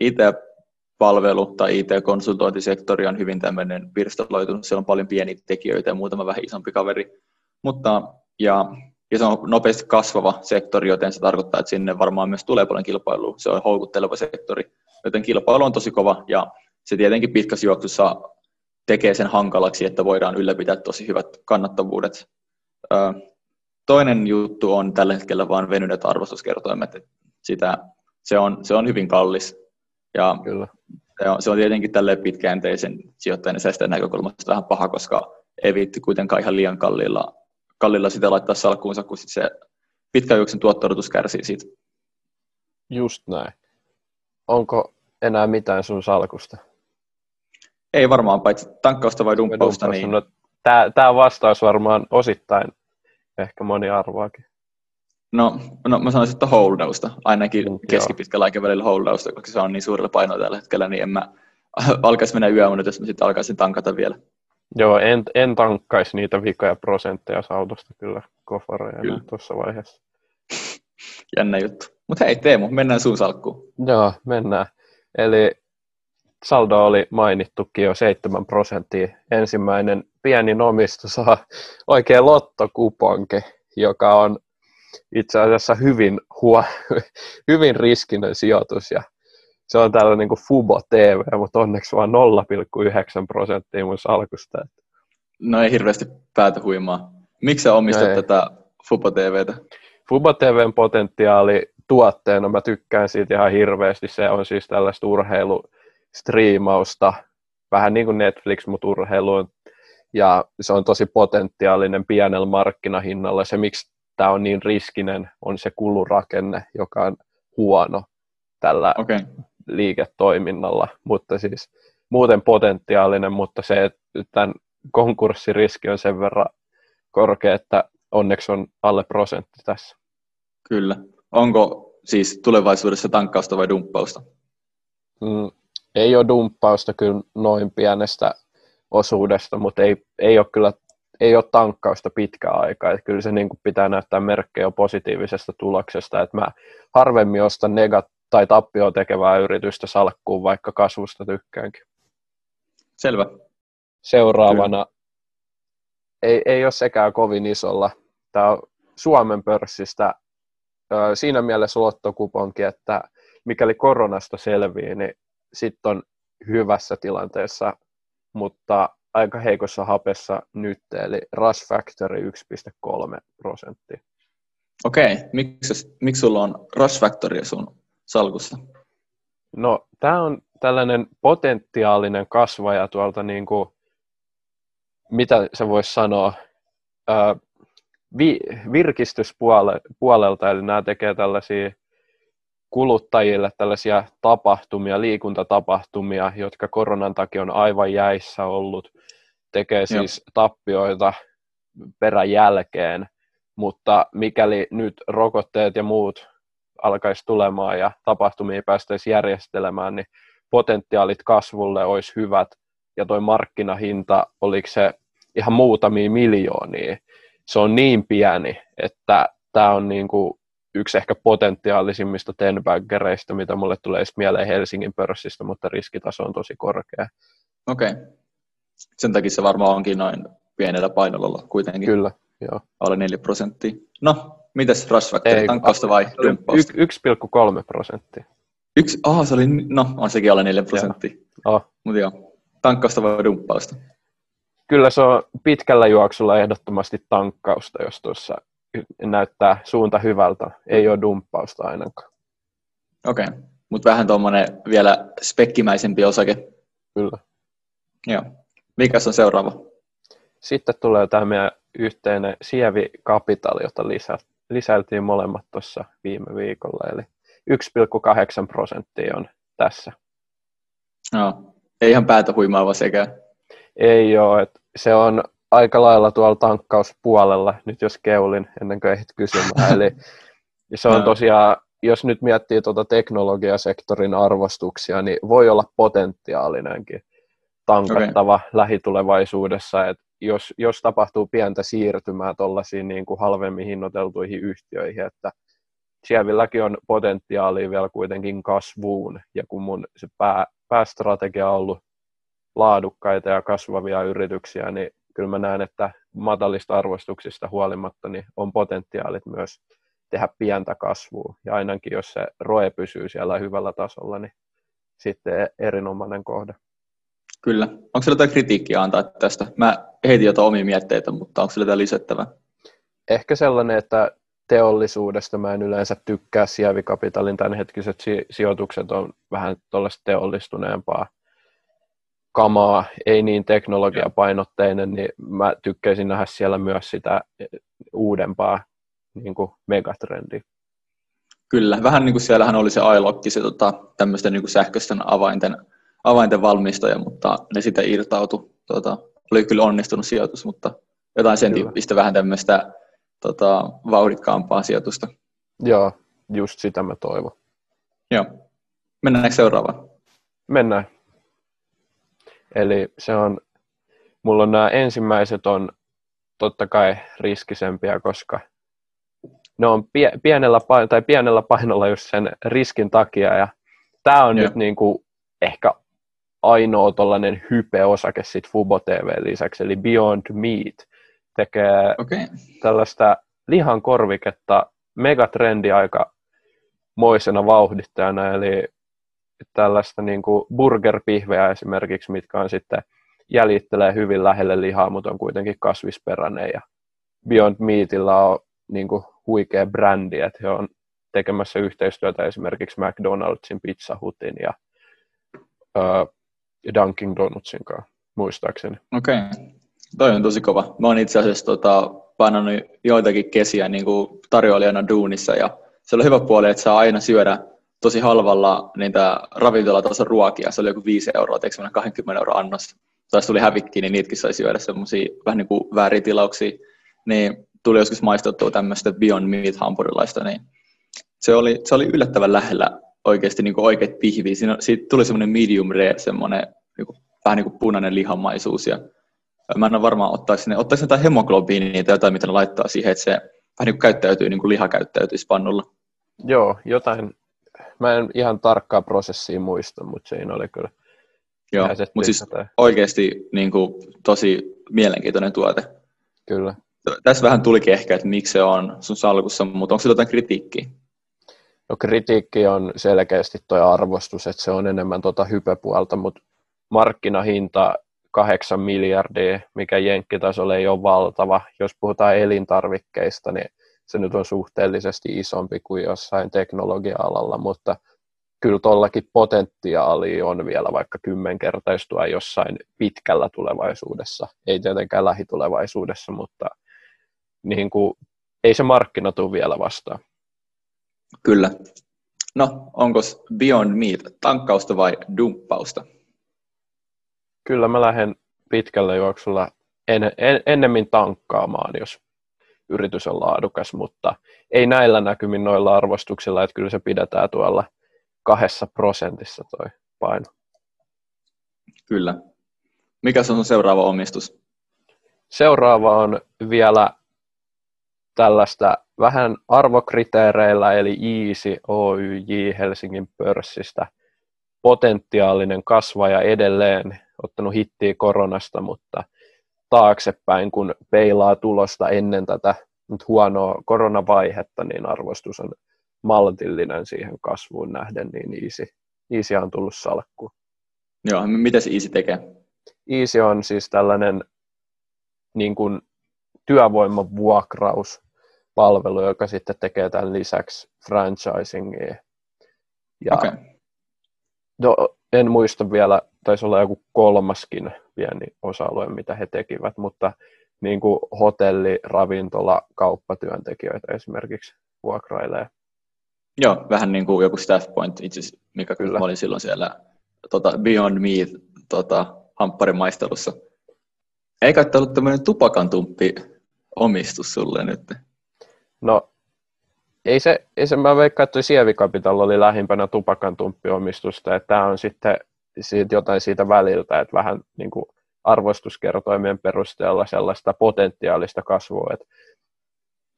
IT-palvelu tai IT-konsultointisektori on hyvin tämmöinen pirstaloitunut. Siellä on paljon pieniä tekijöitä ja muutama vähän isompi kaveri. Ja se on nopeasti kasvava sektori, joten se tarkoittaa, että sinne varmaan myös tulee paljon kilpailua. Se on houkutteleva sektori, joten kilpailu on tosi kova ja se tietenkin pitkässä juoksussa tekee sen hankalaksi, että voidaan ylläpitää tosi hyvät kannattavuudet. Toinen juttu on tällä hetkellä vaan venyneet arvostuskertoimet. Se on hyvin kallis ja se on tietenkin tälleen pitkäjänteisen sijoittajan ja säästäjän näkökulmasta vähän paha, koska ei viitti kuitenkaan ihan liian kalliilla sitä laittaa salkkuunsa, kun sit se pitkän juoksen tuotto-odotus kärsii siitä. Just näin. Onko enää mitään sun salkusta? Ei varmaan, paitsi tankkausta vai dumppausta. Niin... No, tää vastaus varmaan osittain ehkä moni arvaakin. No mä sanoisin, että holdausta. Ainakin keskipitkällä aikavälillä holdausta, koska se on niin suurella painoa tällä hetkellä, niin en mä alkaisi mennä yöunet, jos mä sitten alkaisin tankata vielä. Joo, en tankkaisi niitä vikoja prosentteja autosta kyllä GoForeja tuossa vaiheessa. Jännä juttu. Mutta hei Teemu, mennään sun salkkuun. Joo, mennään. Eli saldo oli mainittukin jo 7%. Ensimmäinen pieni omistus saa oikein lottokuponki, joka on itse asiassa hyvin riskinen sijoitus ja se on tällainen niin kuin Fubo TV, mutta onneksi vaan 0,9% mun salkusta. No ei hirveästi päätä huimaa. Miksi sä omistat tätä Fubo TVtä? Fubo TVn potentiaali tuotteena, mä tykkään siitä ihan hirveästi. Se on siis tällaista urheilustriimausta, vähän niin kuin Netflix, mutta urheiluun. Ja se on tosi potentiaalinen pienellä markkinahinnalla. Se miksi tää on niin riskinen on se kulurakenne, joka on huono tällä liiketoiminnalla, mutta siis muuten potentiaalinen, mutta se, että tämän konkurssiriski on sen verran korkea, että onneksi on alle 1% tässä. Kyllä. Onko siis tulevaisuudessa tankkausta vai dumppausta? Ei ole dumppausta kyllä noin pienestä osuudesta, mutta ei ole tankkausta pitkään aikaa. Että kyllä se niin kuin pitää näyttää merkkejä positiivisesta tuloksesta, että mä harvemmin ostan tai tappioon tekevää yritystä salkkuun, vaikka kasvusta tykkäänkin. Selvä. Seuraavana ei ole sekään kovin isolla. Tämä on Suomen pörssistä siinä mielessä lottokuponki, että mikäli koronasta selviää, niin sitten on hyvässä tilanteessa, mutta aika heikossa hapessa nyt, eli Rush Factory 1,3%. Okei, miksi sulla on Rush Factory sun salkussa? No, tämä on tällainen potentiaalinen kasvaja tuolta, niin kuin, mitä se voisi sanoa, virkistyspuolelta, eli nämä tekee tällaisia kuluttajille tällaisia tapahtumia, liikuntatapahtumia, jotka koronan takia on aivan jäissä ollut, tekee siis tappioita peräjälkeen, mutta mikäli nyt rokotteet ja muut alkaisi tulemaan ja tapahtumia päästäisiin järjestelemään, niin potentiaalit kasvulle olisi hyvät ja toi markkinahinta, oliko se ihan muutamia miljoonia, se on niin pieni, että tämä on niin kuin yksi ehkä potentiaalisimmista ten-baggereista, mitä mulle tulee mieleen Helsingin pörssistä, mutta riskitaso on tosi korkea. Okei. Sen takia se varmaan onkin noin pienellä painolla kuitenkin. Kyllä, joo. Alle 4%. No, mitäs Rush Factory, tankkausta vai dymppausta? 1,3%. Se oli, no on sekin alle 4%. Mutta joo, tankkausta vai dymppausta? Kyllä se on pitkällä juoksulla ehdottomasti tankkausta, jos tuossa näyttää suunta hyvältä. Ei ole dumppausta ainakaan. Okei, mutta vähän tuommoinen vielä spekkimäisempi osake. Kyllä. Joo. Mikäs on seuraava? Sitten tulee tämä meidän yhteinen Sievi Capital, jota lisäiltiin molemmat tuossa viime viikolla. Eli 1,8% on tässä. No, ei ihan päätä huimaava sekään. Ei ole, että se on aika lailla tuolla tankkauspuolella, nyt jos keulin, ennen kuin ehdit kysymään. Eli se on tosiaan, jos nyt miettii tuota teknologiasektorin arvostuksia, niin voi olla potentiaalinenkin tankattava lähitulevaisuudessa. Et jos tapahtuu pientä siirtymää tuollaisiin niin kuin halvemmin hinnoiteltuihin yhtiöihin, että Sievilläkin on potentiaalia vielä kuitenkin kasvuun, ja kun mun se päästrategia on ollut laadukkaita ja kasvavia yrityksiä, niin kyllä mä näen, että matalista arvostuksista huolimatta niin on potentiaalit myös tehdä pientä kasvua. Ja ainakin jos se ROE pysyy siellä hyvällä tasolla, niin sitten erinomainen kohde. Kyllä. Onko siellä jotain kritiikkiä antaa tästä? Mä heitin jotain omia mietteitä, mutta onko siellä jotain lisättävää? Ehkä sellainen, että teollisuudesta mä en yleensä tykkää. Sievi Capitalin tämänhetkiset sijoitukset on vähän tuollaista teollistuneempaa kamaa, ei niin teknologiapainotteinen, niin mä tykkäisin nähdä siellä myös sitä uudempaa niin kuin megatrendiä. Kyllä, vähän niin kuin siellähän oli se iLock, se tämmöisten niin kuin sähköisten avainten valmistaja, mutta ne sitä irtautui. Oli kyllä onnistunut sijoitus, mutta jotain sen tyyppistä vähän tämmöistä vauhdikkaampaa sijoitusta. Joo, just sitä mä toivon. Joo. Mennäänkö seuraavaan? Mennään. Eli mulla on nämä ensimmäiset on totta kai riskisempiä, koska ne on pienellä painolla just sen riskin takia. Ja tämä on nyt niin kuin ehkä ainoa tuollainen hype-osake sit Fubo TV lisäksi, eli Beyond Meat tekee tällaista lihan korviketta megatrendi aika moisena vauhdittajana, eli tällaista niin kuin burgerpihveä esimerkiksi, mitkä on sitten jäljittelee hyvin lähelle lihaa, mutta on kuitenkin kasvisperäinen. Ja Beyond Meatillä on niin kuin huikea brändi, että he on tekemässä yhteistyötä esimerkiksi McDonald'sin, Pizza Hutin ja Dunkin Donutsin kanssa, muistaakseni. Okei. Toi on tosi kova. Mä oon itse asiassa panannut joitakin kesiä niin kuin tarjoilijana duunissa, ja se on hyvä puoli, että saa aina syödä tosi halvalla niitä ravintolatason ruokia, se oli joku 5 euroa, teikö 20 € annos. Tai jos tuli hävikkiä, niin niitäkin sai syödä semmosia vähän niin kuin vääritilauksia. Niin tuli joskus maistuttua tämmöistä Beyond Meat hampurilaista, niin se oli yllättävän lähellä oikeasti niin kuin oikeat pihviä. Siitä tuli semmoinen medium rare, semmoinen niin kuin, vähän niin kuin punainen lihamaisuus. Ja mä en ole varmaan ottaisi jotain hemoglobiiniä tai jotain, mitä ne laittaa siihen, että se vähän niin kuin käyttäytyy niin kuin liha käyttäytyisi pannulla. Joo, jotain. Mä en ihan tarkkaa prosessia muista, mutta siinä oli kyllä. Joo, mutta siis oikeasti niin kuin, tosi mielenkiintoinen tuote. Kyllä. Tässä vähän tulikin ehkä, että miksi se on sun salkussa, mutta onko se jotain kritiikkiä? No kritiikki on selkeästi toi arvostus, että se on enemmän hypepuolta, mutta markkinahinta 8 miljardia, mikä jenkkitasolla ei ole valtava. Jos puhutaan elintarvikkeista, niin se nyt on suhteellisesti isompi kuin jossain teknologia-alalla, mutta kyllä tuollakin potentiaalia on vielä vaikka 10-kertaistua jossain pitkällä tulevaisuudessa. Ei tietenkään lähitulevaisuudessa, mutta niin kuin, ei se markkina tule vielä vastaan. Kyllä. No, onko Beyond Meat tankkausta vai dumppausta? Kyllä mä lähden pitkällä juoksulla ennemmin tankkaamaan, jos yritys on laadukas, mutta ei näillä näkymin noilla arvostuksilla, että kyllä se pidetään tuolla 2% toi paino. Kyllä. Mikä on seuraava omistus? Seuraava on vielä tällaista vähän arvokriteereillä, eli Eezy Oyj Helsingin pörssistä. Potentiaalinen kasvaja edelleen, ottanut hittiä koronasta, mutta taaksepäin, kun peilaa tulosta ennen tätä nyt huonoa koronavaihetta, niin arvostus on maltillinen siihen kasvuun nähden, niin Eezy on tullut salkkuun. Joo, mitä se Eezy tekee? Eezy on siis tällainen niin kuin työvoimavuokrauspalvelu, joka sitten tekee tämän lisäksi franchisingia. Ja okay. En muista vielä, taisi olla joku kolmaskin pieni osa-alue, mitä he tekivät, mutta niin kuin hotelli, ravintola, kauppatyöntekijöitä esimerkiksi vuokrailee. Joo, vähän niin kuin joku staff point itse asiassa, mikä kyllä oli silloin siellä Beyond Meat hampparimaistelussa. Eikä ole ollut tämmöinen tupakantumppi omistus sulle nyt? No, ei se mä veikkaan, että Sievi Capital oli lähimpänä tupakantumppi-omistusta. Tämä on sitten jotain siitä väliltä, että vähän niin kuin arvostuskertoimien perusteella sellaista potentiaalista kasvua. Että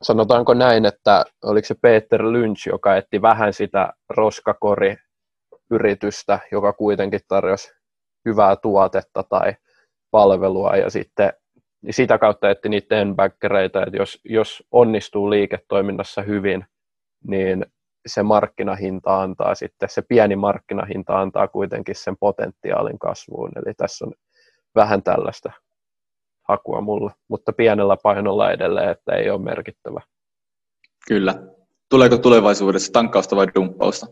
sanotaanko näin, että oliko se Peter Lynch, joka etti vähän sitä roskakoriyritystä, joka kuitenkin tarjosi hyvää tuotetta tai palvelua ja sitten sitä kautta etti niitä ten-backereitä, että jos onnistuu liiketoiminnassa hyvin, niin se markkinahinta antaa sitten, se pieni markkinahinta antaa kuitenkin sen potentiaalin kasvuun, eli tässä on vähän tällaista hakua mulla, mutta pienellä painolla edelleen, että ei ole merkittävä. Kyllä. Tuleeko tulevaisuudessa tankkausta vai dumppausta?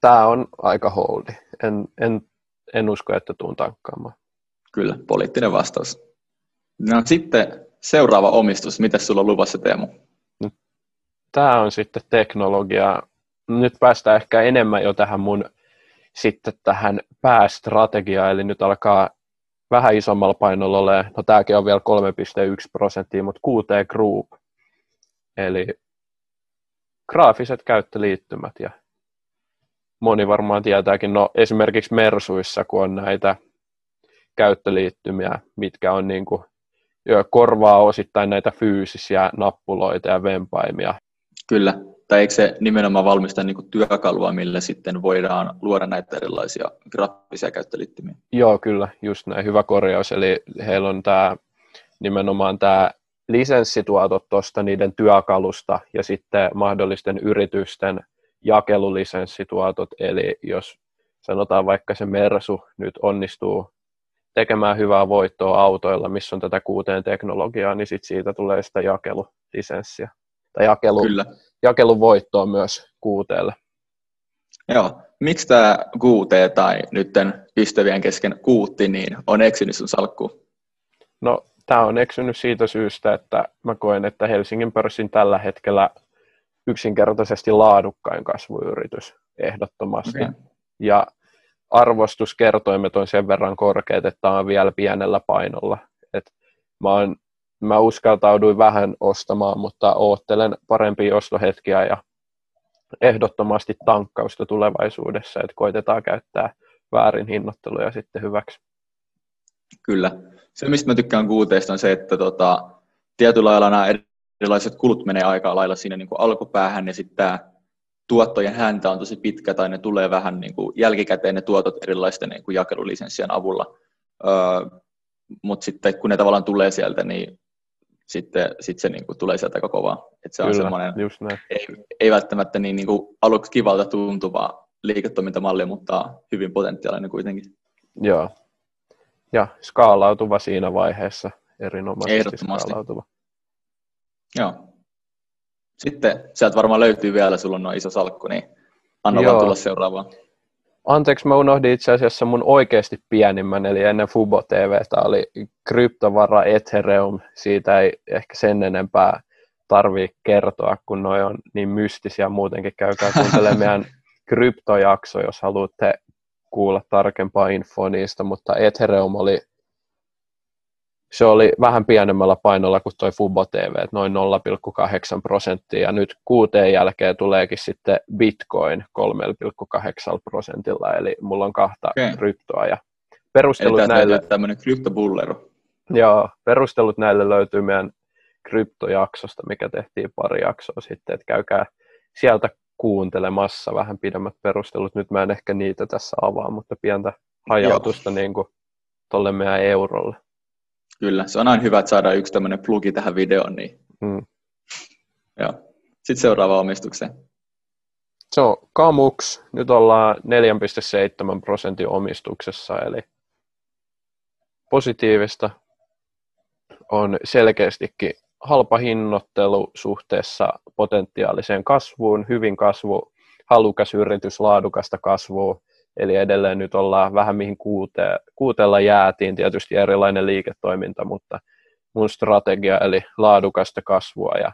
Tämä on aika holdi. En usko, että tuun tankkaamaan. Kyllä, poliittinen vastaus. No sitten seuraava omistus. Mitäs sulla on luvassa, Teemu? Tämä on sitten teknologia. Nyt päästään ehkä enemmän jo tähän mun sitten tähän päästrategiaan, eli nyt alkaa vähän isommalla painolla olemaan. No tämäkin on vielä 3.1%, mutta QT Group. Eli graafiset käyttöliittymät ja moni varmaan tietääkin, no esimerkiksi Mersuissa, kun on näitä käyttöliittymiä, mitkä on niin kuin, korvaa osittain näitä fyysisiä nappuloita ja vempaimia. Kyllä, tai eikö se nimenomaan valmista niin kuin työkalua, millä sitten voidaan luoda näitä erilaisia graafisia käyttöliittymiä? Joo, kyllä, just näin, hyvä korjaus, eli heillä on tämä nimenomaan tämä lisenssituotot tuosta niiden työkalusta ja sitten mahdollisten yritysten jakelulisenssituotot, eli jos sanotaan vaikka se Mersu nyt onnistuu tekemään hyvää voittoa autoilla, missä on tätä QT:n teknologiaa, niin sit siitä tulee sitä jakelulisenssiä. Tai jakeluvoittoa myös QT:lle. Joo. Miksi tämä QT tai nytten ystävien kesken kuutti, niin on eksynyt sun salkkuun? No, tämä on eksynyt siitä syystä, että mä koen, että Helsingin pörssin tällä hetkellä yksinkertaisesti laadukkain kasvuyritys ehdottomasti. Okay. Ja arvostuskertoimet on sen verran korkeat, että tämä on vielä pienellä painolla. Et mä uskaltauduin vähän ostamaan, mutta oottelen parempia ostohetkiä ja ehdottomasti tankkausta tulevaisuudessa, että koitetaan käyttää väärin hinnoitteluja sitten hyväksi. Kyllä. Se, mistä mä tykkään QT:sta, on se, että tietyllä lailla nämä erilaiset kulut menee aika lailla siinä niin kuin alkupäähän ja sitten tämä tuottojen häntä on tosi pitkä, tai ne tulee vähän niin kuin jälkikäteen ne tuotot erilaisten niin kuin jakelulisenssien avulla. Mutta sitten kun ne tavallaan tulee sieltä, niin sitten se niin kuin tulee sieltä aika kovaa. Et se on semmoinen, ei välttämättä niin kuin aluksi kivalta tuntuvaa liiketoimintamalli, mutta hyvin potentiaalinen kuitenkin. Joo. Ja skaalautuva siinä vaiheessa, erinomaisesti skaalautuva. Joo. Sitten sieltä varmaan löytyy vielä, sulla on iso salkku, niin anna vaan tulla seuraavaan. Anteeksi, mä unohdin itse asiassa mun oikeasti pienimmän, eli ennen Fubo TV:tä oli kryptovara Ethereum. Siitä ei ehkä sen enempää tarvii kertoa, kun noi on niin mystisiä muutenkin. Käykää kuuntelemaan meidän kryptojakso, jos haluatte kuulla tarkempaa infoa niistä, mutta Ethereum oli, se oli vähän pienemmällä painolla kuin toi Fubo TV, että noin 0,8%, ja nyt QT:n jälkeen tuleekin sitten Bitcoin 3,8%, eli mulla on kahta kryptoa, ja perustelut eli näille... tämmöinen kryptobullero. Joo, perustelut näille löytyy meidän kryptojaksosta, mikä tehtiin pari jaksoa sitten, että käykää sieltä kuuntelemassa vähän pidemmät perustelut. Nyt mä en ehkä niitä tässä avaa, mutta pientä hajautusta niin kuin tolle meidän eurolle. Kyllä, se on aina hyvä, että saadaan yksi tämmöinen plugi tähän videoon. Niin. Joo. Sitten seuraava omistukseen. Se on Kamux. Nyt ollaan 4,7% omistuksessa, eli positiivista on selkeästikin halpa hinnoittelu suhteessa potentiaaliseen kasvuun, hyvin kasvu, halukas yritys, laadukasta kasvua, eli edelleen nyt ollaan vähän mihin kuutella jäätiin, tietysti erilainen liiketoiminta, mutta mun strategia eli laadukasta kasvua ja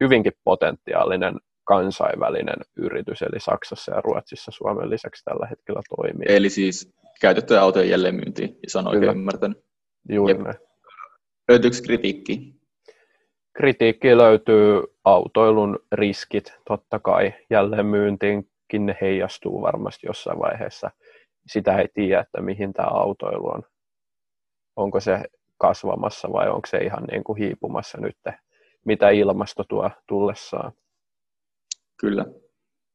hyvinkin potentiaalinen kansainvälinen yritys, eli Saksassa ja Ruotsissa Suomen lisäksi tällä hetkellä toimii. Eli siis käytettyjä autoja jälleenmyyntiin, jos on oikein ymmärtänyt. Juuri näin. Löytyykö kritiikkiä? Kritiikkiä löytyy, autoilun riskit totta kai, jälleenmyyntiinkin ne heijastuu varmasti jossain vaiheessa. Sitä ei tiedä, että mihin tämä autoilu on. Onko se kasvamassa vai onko se ihan niin kuin hiipumassa nyt, mitä ilmasto tuo tullessaan. Kyllä.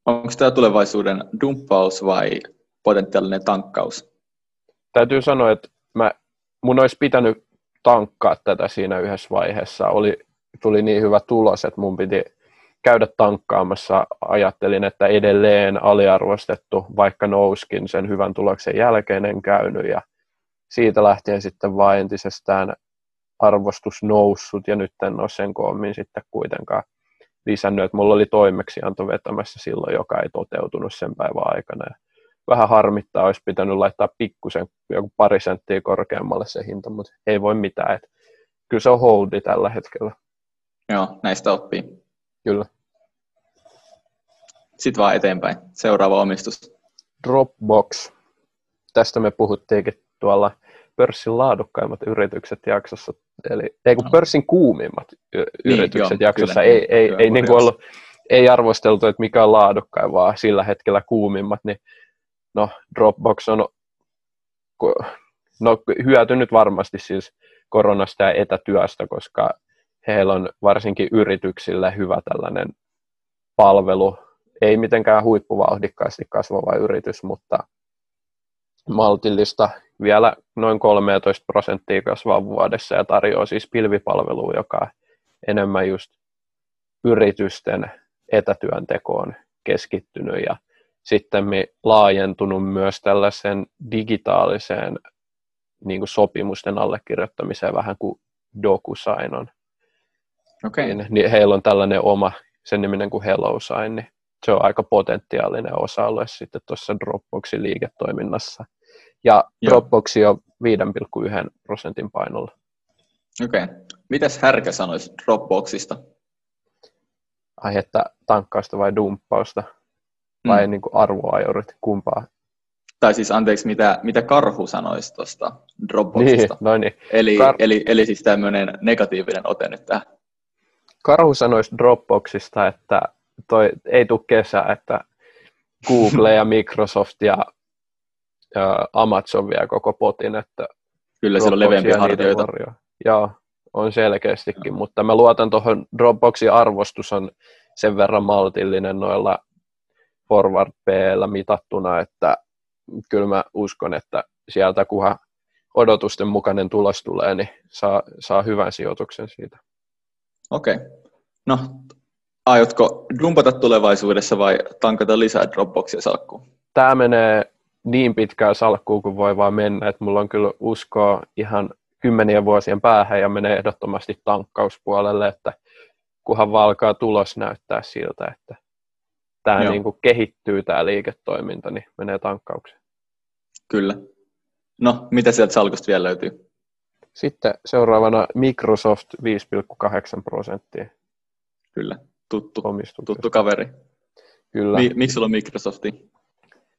Onko tämä tulevaisuuden dumppaus vai potentiaalinen tankkaus? Täytyy sanoa, että mun olisi pitänyt tankkaa tätä siinä yhdessä vaiheessa. Tuli niin hyvä tulos, että mun piti käydä tankkaamassa. Ajattelin, että edelleen aliarvostettu, vaikka nouskin sen hyvän tuloksen jälkeen, en käynyt. Ja siitä lähtien sitten vaan entisestään arvostus noussut, ja nyt en ole sen koommin sitten kuitenkaan lisännyt. Että mulla oli toimeksianto vetämässä silloin, joka ei toteutunut sen päivän aikana. Ja vähän harmittaa, olisi pitänyt laittaa pikkusen joku pari senttiä korkeammalle se hinta, mutta ei voi mitään. Että kyllä se on holdi tällä hetkellä. Joo, näistä oppii. Kyllä. Sitten vaan eteenpäin. Seuraava omistus. Dropbox. Tästä me puhuttiinkin tuolla pörssin laadukkaimmat yritykset jaksossa. Eli, ei kun pörssin kuumimmat yritykset jaksossa. Kyllä, ei niin kuin ollut, ei arvosteltu, että mikä on laadukkain, vaan sillä hetkellä kuumimmat. Niin no, Dropbox on hyötynyt varmasti siis koronasta ja etätyöstä, koska heillä on varsinkin yrityksille hyvä tällainen palvelu. Ei mitenkään huippuvauhdikkaasti kasvava yritys, mutta maltillista vielä noin 13% kasvaa vuodessa ja tarjoaa siis pilvipalvelua, joka enemmän just yritysten etätyöntekoon keskittynyt ja sitten laajentunut myös tällaisen digitaaliseen niin kuin sopimusten allekirjoittamiseen vähän kuin DocuSign on. Okay. Niin heillä on tällainen oma, sen niminen kuin HelloSign, niin se on aika potentiaalinen osa-alue sitten tuossa Dropboxin liiketoiminnassa. Ja Dropboxi on 5,1% painolla. Okei. Okay. Mitäs Härkä sanoisi Dropboxista? Aihetta tankkausta vai dumppausta? Vai niin kuin arvoajurit, kumpaa? Tai siis anteeksi, mitä Karhu sanoisi tuosta Dropboxista? Niin, no niin. Eli siis tämmöinen negatiivinen ote nyt tähän. Karhu sanoisi Dropboxista, että toi ei tule kesä, että Google ja Microsoft ja Amazon vie koko potin, että kyllä siellä on leveämpiä hartioita. Joo, on selkeästikin, mutta mä luotan tuohon Dropboxin arvostus on sen verran maltillinen noilla forward P:llä mitattuna, että kyllä mä uskon, että sieltä kunhan odotusten mukainen tulos tulee, niin saa hyvän sijoituksen siitä. Okei. Okay. No, aiotko dumpata tulevaisuudessa vai tankata lisää Dropboxia salkkuun? Tämä menee niin pitkään salkkuun kuin voi vaan mennä, että mulla on kyllä uskoa ihan 10 vuosien päähän ja menee ehdottomasti tankkauspuolelle, että kunhan vaan alkaa tulos näyttää siltä, että tämä niin kuin kehittyy tämä liiketoiminta, niin menee tankkaukseen. Kyllä. No, mitä sieltä salkusta vielä löytyy? Sitten seuraavana Microsoft 5,8%. Kyllä, tuttu kaveri. Kyllä. Miksi sulla on Microsofti?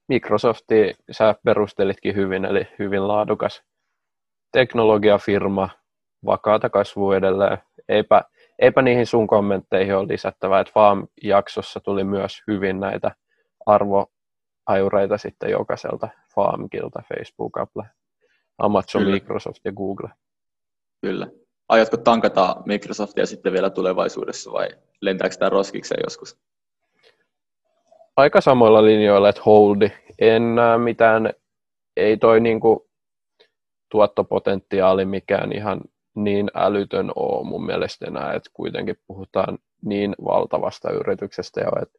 Microsofti, sä perustelitkin hyvin, eli hyvin laadukas teknologiafirma, vakaata kasvua edelleen. Eipä niihin sun kommentteihin ole lisättävää, että FAAM-jaksossa tuli myös hyvin näitä arvoajureita sitten jokaiselta FAAM-kilta, Facebook, Apple, Amazon, kyllä. Microsoft ja Google. Kyllä. Aiotko tankata Microsoftia sitten vielä tulevaisuudessa vai lentääkö tämä roskikseen joskus? Aika samoilla linjoilla, että holdi. En näe mitään, ei toi niinku tuottopotentiaali mikään ihan niin älytön ole mun mielestä enää, että kuitenkin puhutaan niin valtavasta yrityksestä jo, että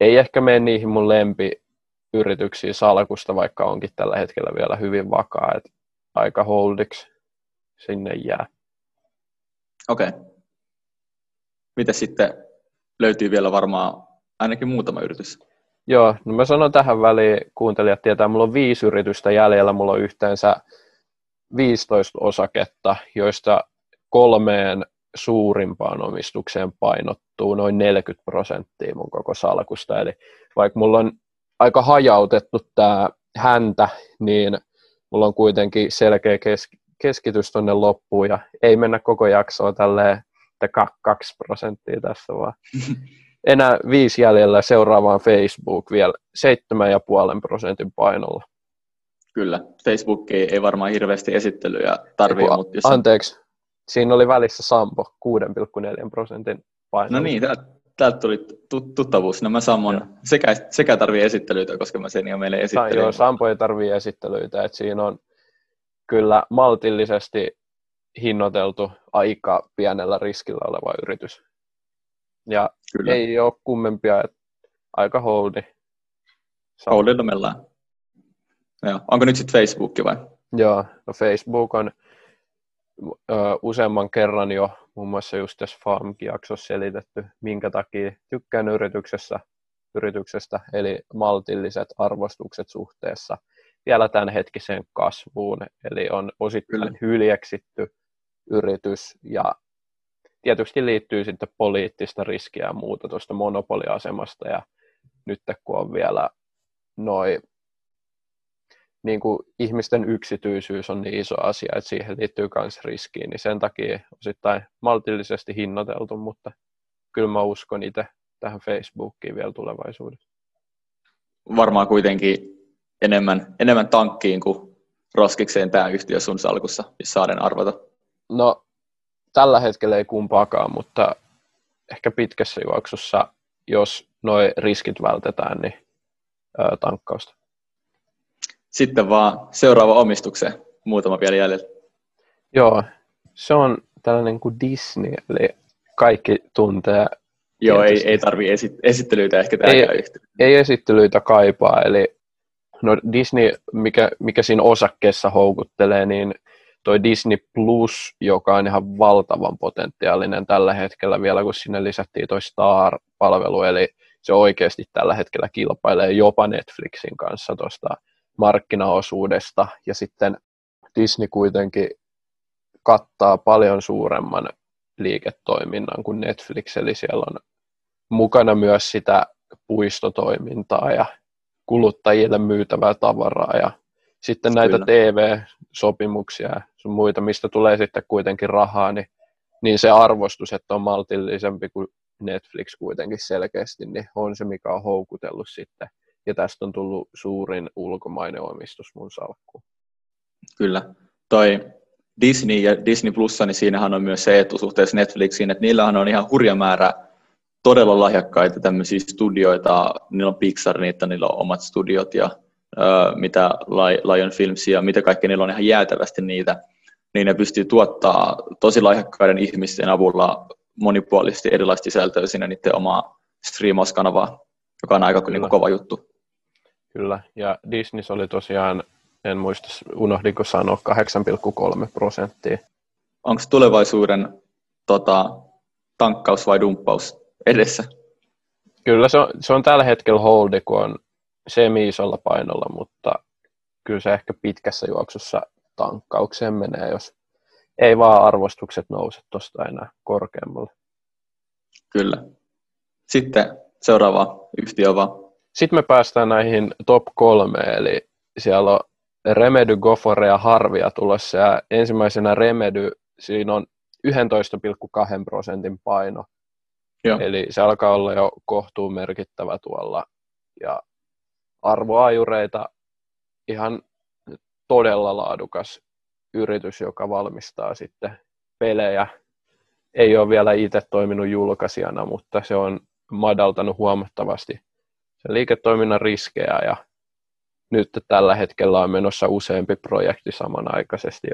ei ehkä mene niihin mun lempiyrityksiin salkusta, vaikka onkin tällä hetkellä vielä hyvin vakaa, että aika holdiksi sinne jää. Okei. Mitä sitten löytyy vielä varmaan ainakin muutama yritys? Joo, no mä sanon tähän väliin, kuuntelijat tietää, mulla on 5 yritystä jäljellä, mulla on yhteensä 15 osaketta, joista 3 suurimpaan omistukseen painottuu noin 40% mun koko salkusta. Eli vaikka mulla on aika hajautettu tää häntä, niin mulla on kuitenkin selkeä keskitys tonne loppuun ja ei mennä koko jaksoa tälleen, että 2% tässä vaan. Enää 5 jäljellä, seuraavaan Facebook vielä 7,5% painolla. Kyllä, Facebook ei varmaan hirveästi esittelyjä tarvitse. Anteeksi, siinä oli välissä Sampo, 6,4% painolla. No niin, täältä tuli tuttavuus. No mä Sammon sekä tarvii esittelyitä, koska mä sen jo meille esittelin. Joo, Sampo ei tarvii esittelyitä, että siinä on kyllä maltillisesti hinnoiteltu aika pienellä riskillä oleva yritys. Ja kyllä. Ei ole kummempia, että aika holdi. Holdilla meillään. No, onko nyt sitten Facebook vai? Joo, no Facebook on useamman kerran jo muun muassa just tässä FAAM-jaksossa selitetty, minkä takia tykkään yrityksestä, eli maltilliset arvostukset suhteessa vielä tämän hetkiseen kasvuun, eli on osittain kyllä. Hyljeksitty yritys ja tietysti liittyy sitten poliittista riskiä ja muuta tuosta monopoliasemasta ja nyt kun on vielä noi niin kuin ihmisten yksityisyys on niin iso asia, että siihen liittyy myös riskiin, niin sen takia osittain maltillisesti hinnoiteltu, mutta kyllä mä uskon itse tähän Facebookiin vielä tulevaisuudessa. Varmaan kuitenkin enemmän tankkiin kuin roskikseen tämä yhtiö sun salkussa, jos saaden arvata. No tällä hetkellä ei kumpaakaan, mutta ehkä pitkässä juoksussa, jos noi riskit vältetään, niin tankkausta. Sitten vaan seuraava omistukseen, muutama vielä jäljellä. Joo, se on tällainen kuin Disney, eli kaikki tuntee. Joo, ei tarvitse esittelyitä ehkä tämäkään yhteydessä. Ei esittelyitä kaipaa, eli no Disney, mikä siinä osakkeessa houkuttelee, niin toi Disney Plus, joka on ihan valtavan potentiaalinen tällä hetkellä vielä, kun sinne lisättiin toi Star-palvelu, eli se oikeasti tällä hetkellä kilpailee jopa Netflixin kanssa tuosta markkinaosuudesta, ja sitten Disney kuitenkin kattaa paljon suuremman liiketoiminnan kuin Netflix, eli siellä on mukana myös sitä puistotoimintaa ja kuluttajille myytävää tavaraa ja sitten näitä kyllä. TV-sopimuksia ja sun muita, mistä tulee sitten kuitenkin rahaa, niin se arvostus, että on maltillisempi kuin Netflix kuitenkin selkeästi, niin on se, mikä on houkutellut sitten. Ja tästä on tullut suurin ulkomainen omistus mun salkkuun. Kyllä. Toi Disney ja Disney Plussa, niin siinähän on myös se etu suhteessa Netflixiin, että niillähän on ihan hurja määrä todella lahjakkaita tämmöisiä studioita. Niillä on Pixar, niillä on omat studiot ja mitä Lion Films ja mitä kaikkea, niillä on ihan jäätävästi niitä. Niin ne pystyy tuottaa tosi lahjakkaiden ihmisten avulla monipuolisesti erilaista sisältöä sinne niiden omaa striimauskanavaa, joka on aika kyllä. Kova juttu. Kyllä, ja Disney oli tosiaan, en muista, unohdinko sanoa, 8,3%. Onko tulevaisuuden tankkaus vai dumppaus edessä? Kyllä se on tällä hetkellä holdi, kun on semi-isolla painolla, mutta kyllä se ehkä pitkässä juoksussa tankkaukseen menee, jos ei vaan arvostukset nouse tuosta enää korkeammalle. Kyllä. Sitten seuraava yhtiö vaan. Sitten me päästään näihin top 3, eli siellä on Remedy, GoFore ja Harvia tulossa, ja ensimmäisenä Remedy, siinä on 11,2% paino. Joo. Eli se alkaa olla jo kohtuun merkittävä tuolla, ja arvoajureita ihan todella laadukas yritys, joka valmistaa sitten pelejä. Ei ole vielä itse toiminut julkaisijana, mutta se on madaltanut huomattavasti sen liiketoiminnan riskejä, ja nyt tällä hetkellä on menossa useampi projekti samanaikaisesti,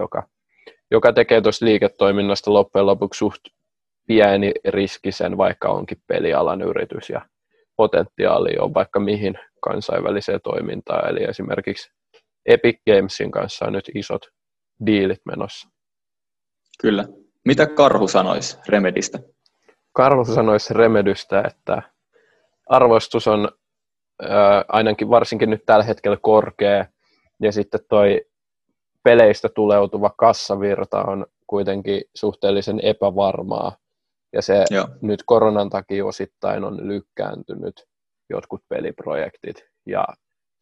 joka tekee tuosta liiketoiminnasta loppujen lopuksi suht pieni riskisen, vaikka onkin pelialan yritys, ja potentiaali on vaikka mihin kansainväliseen toimintaan, eli esimerkiksi Epic Gamesin kanssa on nyt isot diilit menossa. Kyllä. Mitä Karhu sanoisi Remedystä? Karhu sanoisi Remedystä, että arvostus on ainakin varsinkin nyt tällä hetkellä korkea, ja sitten toi peleistä tuleutuva kassavirta on kuitenkin suhteellisen epävarmaa, ja se Joo. nyt koronan takia osittain on lykkääntynyt jotkut peliprojektit, ja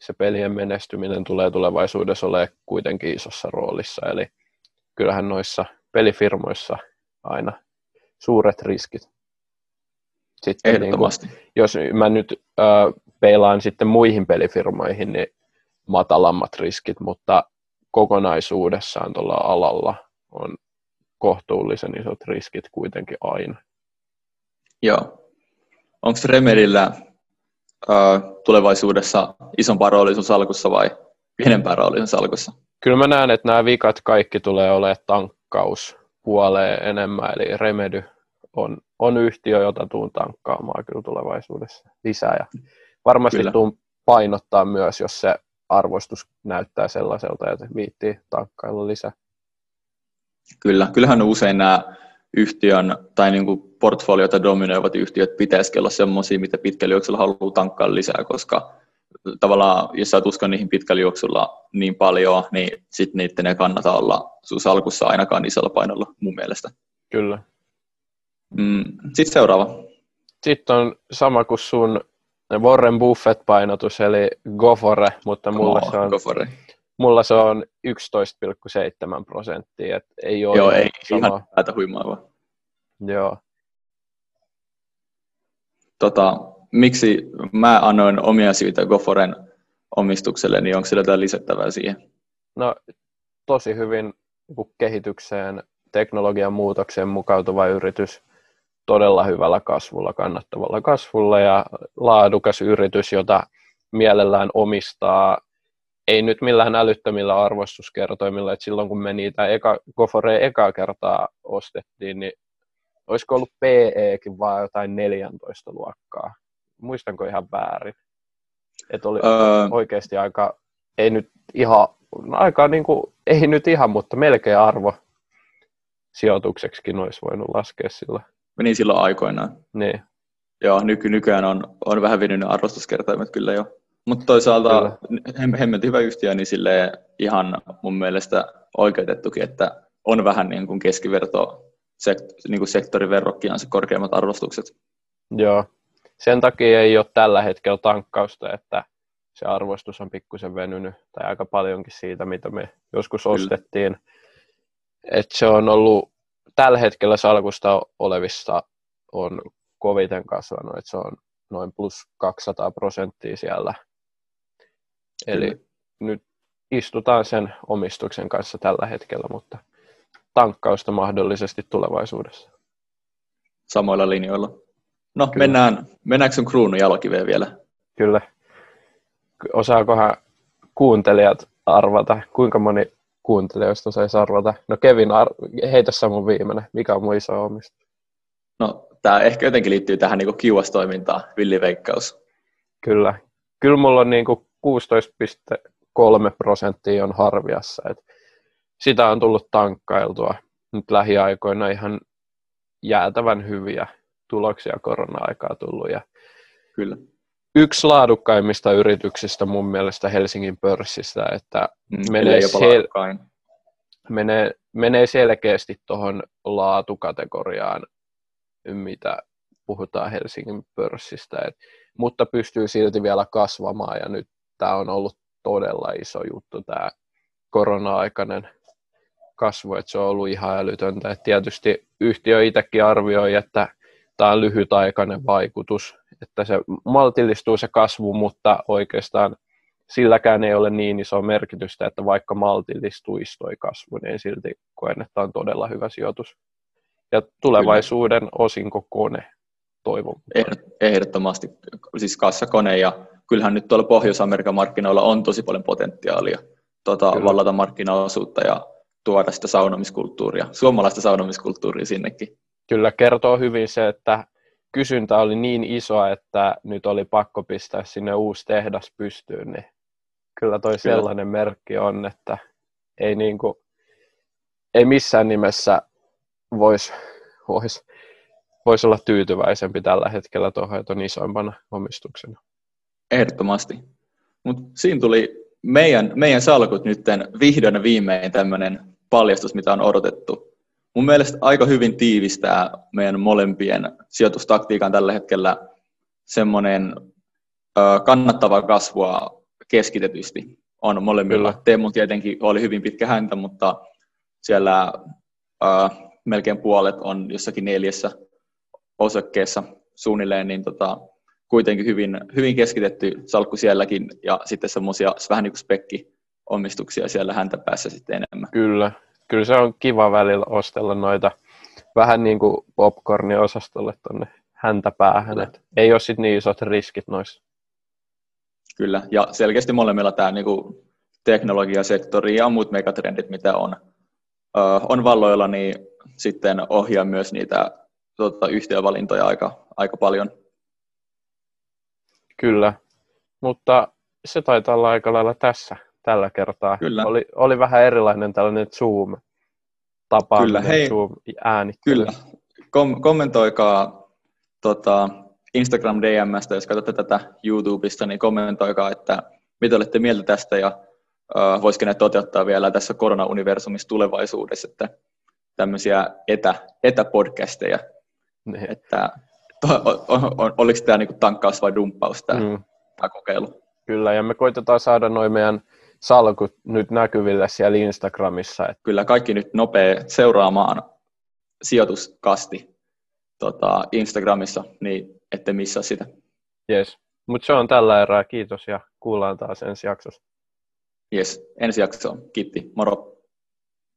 se pelien menestyminen tulee tulevaisuudessa olemaan kuitenkin isossa roolissa, eli kyllähän noissa pelifirmoissa aina suuret riskit. Sitten ehdottomasti. Niin kun, jos mä nyt peilaan sitten muihin pelifirmoihin, niin matalammat riskit, mutta kokonaisuudessaan tuolla alalla on kohtuullisen isot riskit kuitenkin aina. Joo. Onko Remedyllä tulevaisuudessa isompaa roolisuus alkussa vai pienempää roolisuus alkussa? Kyllä mä näen, että nämä vikat kaikki tulee olemaan tankkauspuoleen enemmän, eli Remedy on yhtiö, jota tuun tankkaamaan kyllä tulevaisuudessa lisää, ja varmasti kyllä. Tuun painottaa myös, jos se arvostus näyttää sellaiselta, että viittii tankkailla lisää. Kyllä, kyllähän usein nämä yhtiön tai niin kuin portfoliota dominoivat yhtiöt pitäisi olla semmoisia, mitä pitkällä juoksulla haluaa tankkaa lisää, koska tavallaan, jos sä et usko niihin pitkällä juoksulla niin paljon, niin sitten niitten ei kannata olla sun salkussa ainakaan isolla painolla mun mielestä. Kyllä. Sitten seuraava. Sitten on sama kuin sun Warren Buffett-painotus, eli GoFore, mutta mulla se on 11,7%. Ei ole. Joo, ei sama. Ihan päätä huimaavaa. Joo. Miksi mä annoin omia syitä GoForen omistukselle, niin onko sillä jotain lisättävää siihen? No, tosi hyvin kehitykseen, teknologian muutokseen mukautuva yritys, todella hyvällä kasvulla, kannattavalla kasvulla, ja laadukas yritys, jota mielellään omistaa, ei nyt millään älyttömillä arvostuskertoimilla, että silloin kun me niitä GoForea ekaa kertaa ostettiin, niin olisiko ollut PEkin vaan jotain 14 luokkaa? Muistanko ihan väärin? Että oli oikeasti aika, ei nyt ihan, aika niin kuin, ei nyt ihan, mutta melkein arvo sijoitukseksikin olisi voinut laskea sillä. Niin silloin aikoinaan. Niin. Joo, nykyään on vähän venynyt arvostuskertoimet kyllä jo. Mutta toisaalta hemmetin hyvä yhtiö, niin silleen ihan mun mielestä oikeutettukin, että on vähän niin kuin keskiverto, niin kuin sektoriverrokkiaan se korkeimmat arvostukset. Joo. Sen takia ei ole tällä hetkellä tankkausta, että se arvostus on pikkusen venynyt, tai aika paljonkin siitä, mitä me joskus ostettiin. Että se on ollut tällä hetkellä salkusta olevissa on koviten kasvanut, että se on noin plus 200% siellä. Eli nyt istutaan sen omistuksen kanssa tällä hetkellä, mutta tankkausta mahdollisesti tulevaisuudessa. Samoilla linjoilla. No, kyllä. Mennäänkö sun kruunun jalokiveen vielä? Kyllä. Osaakohan kuuntelijat arvata? Kuinka moni kuuntelijoista saisi arvata? No Kevin, heitä sä mun viimeinen. Mikä on mun iso omistus? No, tää ehkä jotenkin liittyy tähän niinku kiuastoimintaan, villiveikkaus. Kyllä. Kyllä mulla on niinku 16,3% on Harviassa. Et sitä on tullut tankkailtua nyt lähiaikoina ihan jäätävän hyviä tuloksia korona-aikaa tullut. Ja kyllä. Yksi laadukkaimmista yrityksistä mun mielestä Helsingin pörssissä, että menee selkeästi tuohon laatukategoriaan, mitä puhutaan Helsingin pörssistä, mutta pystyy silti vielä kasvamaan ja nyt tämä on ollut todella iso juttu tämä korona-aikainen kasvu, että se on ollut ihan älytöntä. Et tietysti yhtiö itsekin arvioi, että tämä on lyhytaikainen vaikutus, että se maltillistuu se kasvu, mutta oikeastaan silläkään ei ole niin iso merkitystä, että vaikka maltillistuisi toi kasvu, niin silti koen, että on todella hyvä sijoitus. Ja tulevaisuuden kyllä. Osinkokone, toivon. Ehdottomasti, siis kassakone, ja kyllähän nyt tuolla Pohjois-Amerikan markkinoilla on tosi paljon potentiaalia vallata markkinaosuutta ja tuoda sitä saunomiskulttuuria, suomalaista saunomiskulttuuria sinnekin. Kyllä, kertoo hyvin se, että kysyntä oli niin iso, että nyt oli pakko pistää sinne uusi tehdas pystyyn, niin kyllä toi sellainen merkki on, että ei, niinku, ei missään nimessä voisi olla tyytyväisempi tällä hetkellä tuohon, että on isoimpana omistuksena. Ehdottomasti. Mutta siinä tuli meidän salkut nyt vihdoin viimein tämmöinen paljastus, mitä on odotettu. Mun mielestä aika hyvin tiivistää meidän molempien sijoitustaktiikan tällä hetkellä semmoinen kannattavaa kasvua keskitetysti on molemmilla. Teemu tietenkin oli hyvin pitkä häntä, mutta siellä melkein puolet on jossakin 4 osakkeessa suunnilleen, niin kuitenkin hyvin keskitetty salkku sielläkin ja sitten semmoisia vähän niin kuin spekkiomistuksia siellä häntä päässä sitten enemmän. Kyllä se on kiva välillä ostella noita vähän niin kuin popcorni-osastolle tuonne häntäpäähän. Ei ole sitten niin isot riskit noissa. Kyllä, ja selkeästi molemmilla tämä niin kuin teknologiasektori ja muut megatrendit, mitä on valloilla, niin sitten ohjaa myös niitä yhtiövalintoja aika paljon. Kyllä, mutta se taitaa olla aika lailla tässä tällä kertaa. Kyllä. Oli vähän erilainen tällainen Zoom-tapaaminen. Kyllä, Zoom-äänittely. Kyllä, kommentoikaa Instagram DM:stä, jos katsotte tätä YouTubesta, niin kommentoikaa, että mitä olette mieltä tästä ja voisiko ne toteuttaa vielä tässä korona-universumissa tulevaisuudessa, että tämmöisiä etäpodcasteja. Ne. Että oliko tämä niinku tankkaus vai dumppaus tämä kokeilu? Kyllä, ja me koitetaan saada noin meidän salkut nyt näkyville siellä Instagramissa. Kyllä, kaikki nyt nopea seuraamaan sijoituskasti Instagramissa, niin ette missaa sitä. Jes, mutta se on tällä erää. Kiitos ja kuullaan taas ensi jaksossa. Jes, ensi jaksoon. Kiitti, moro.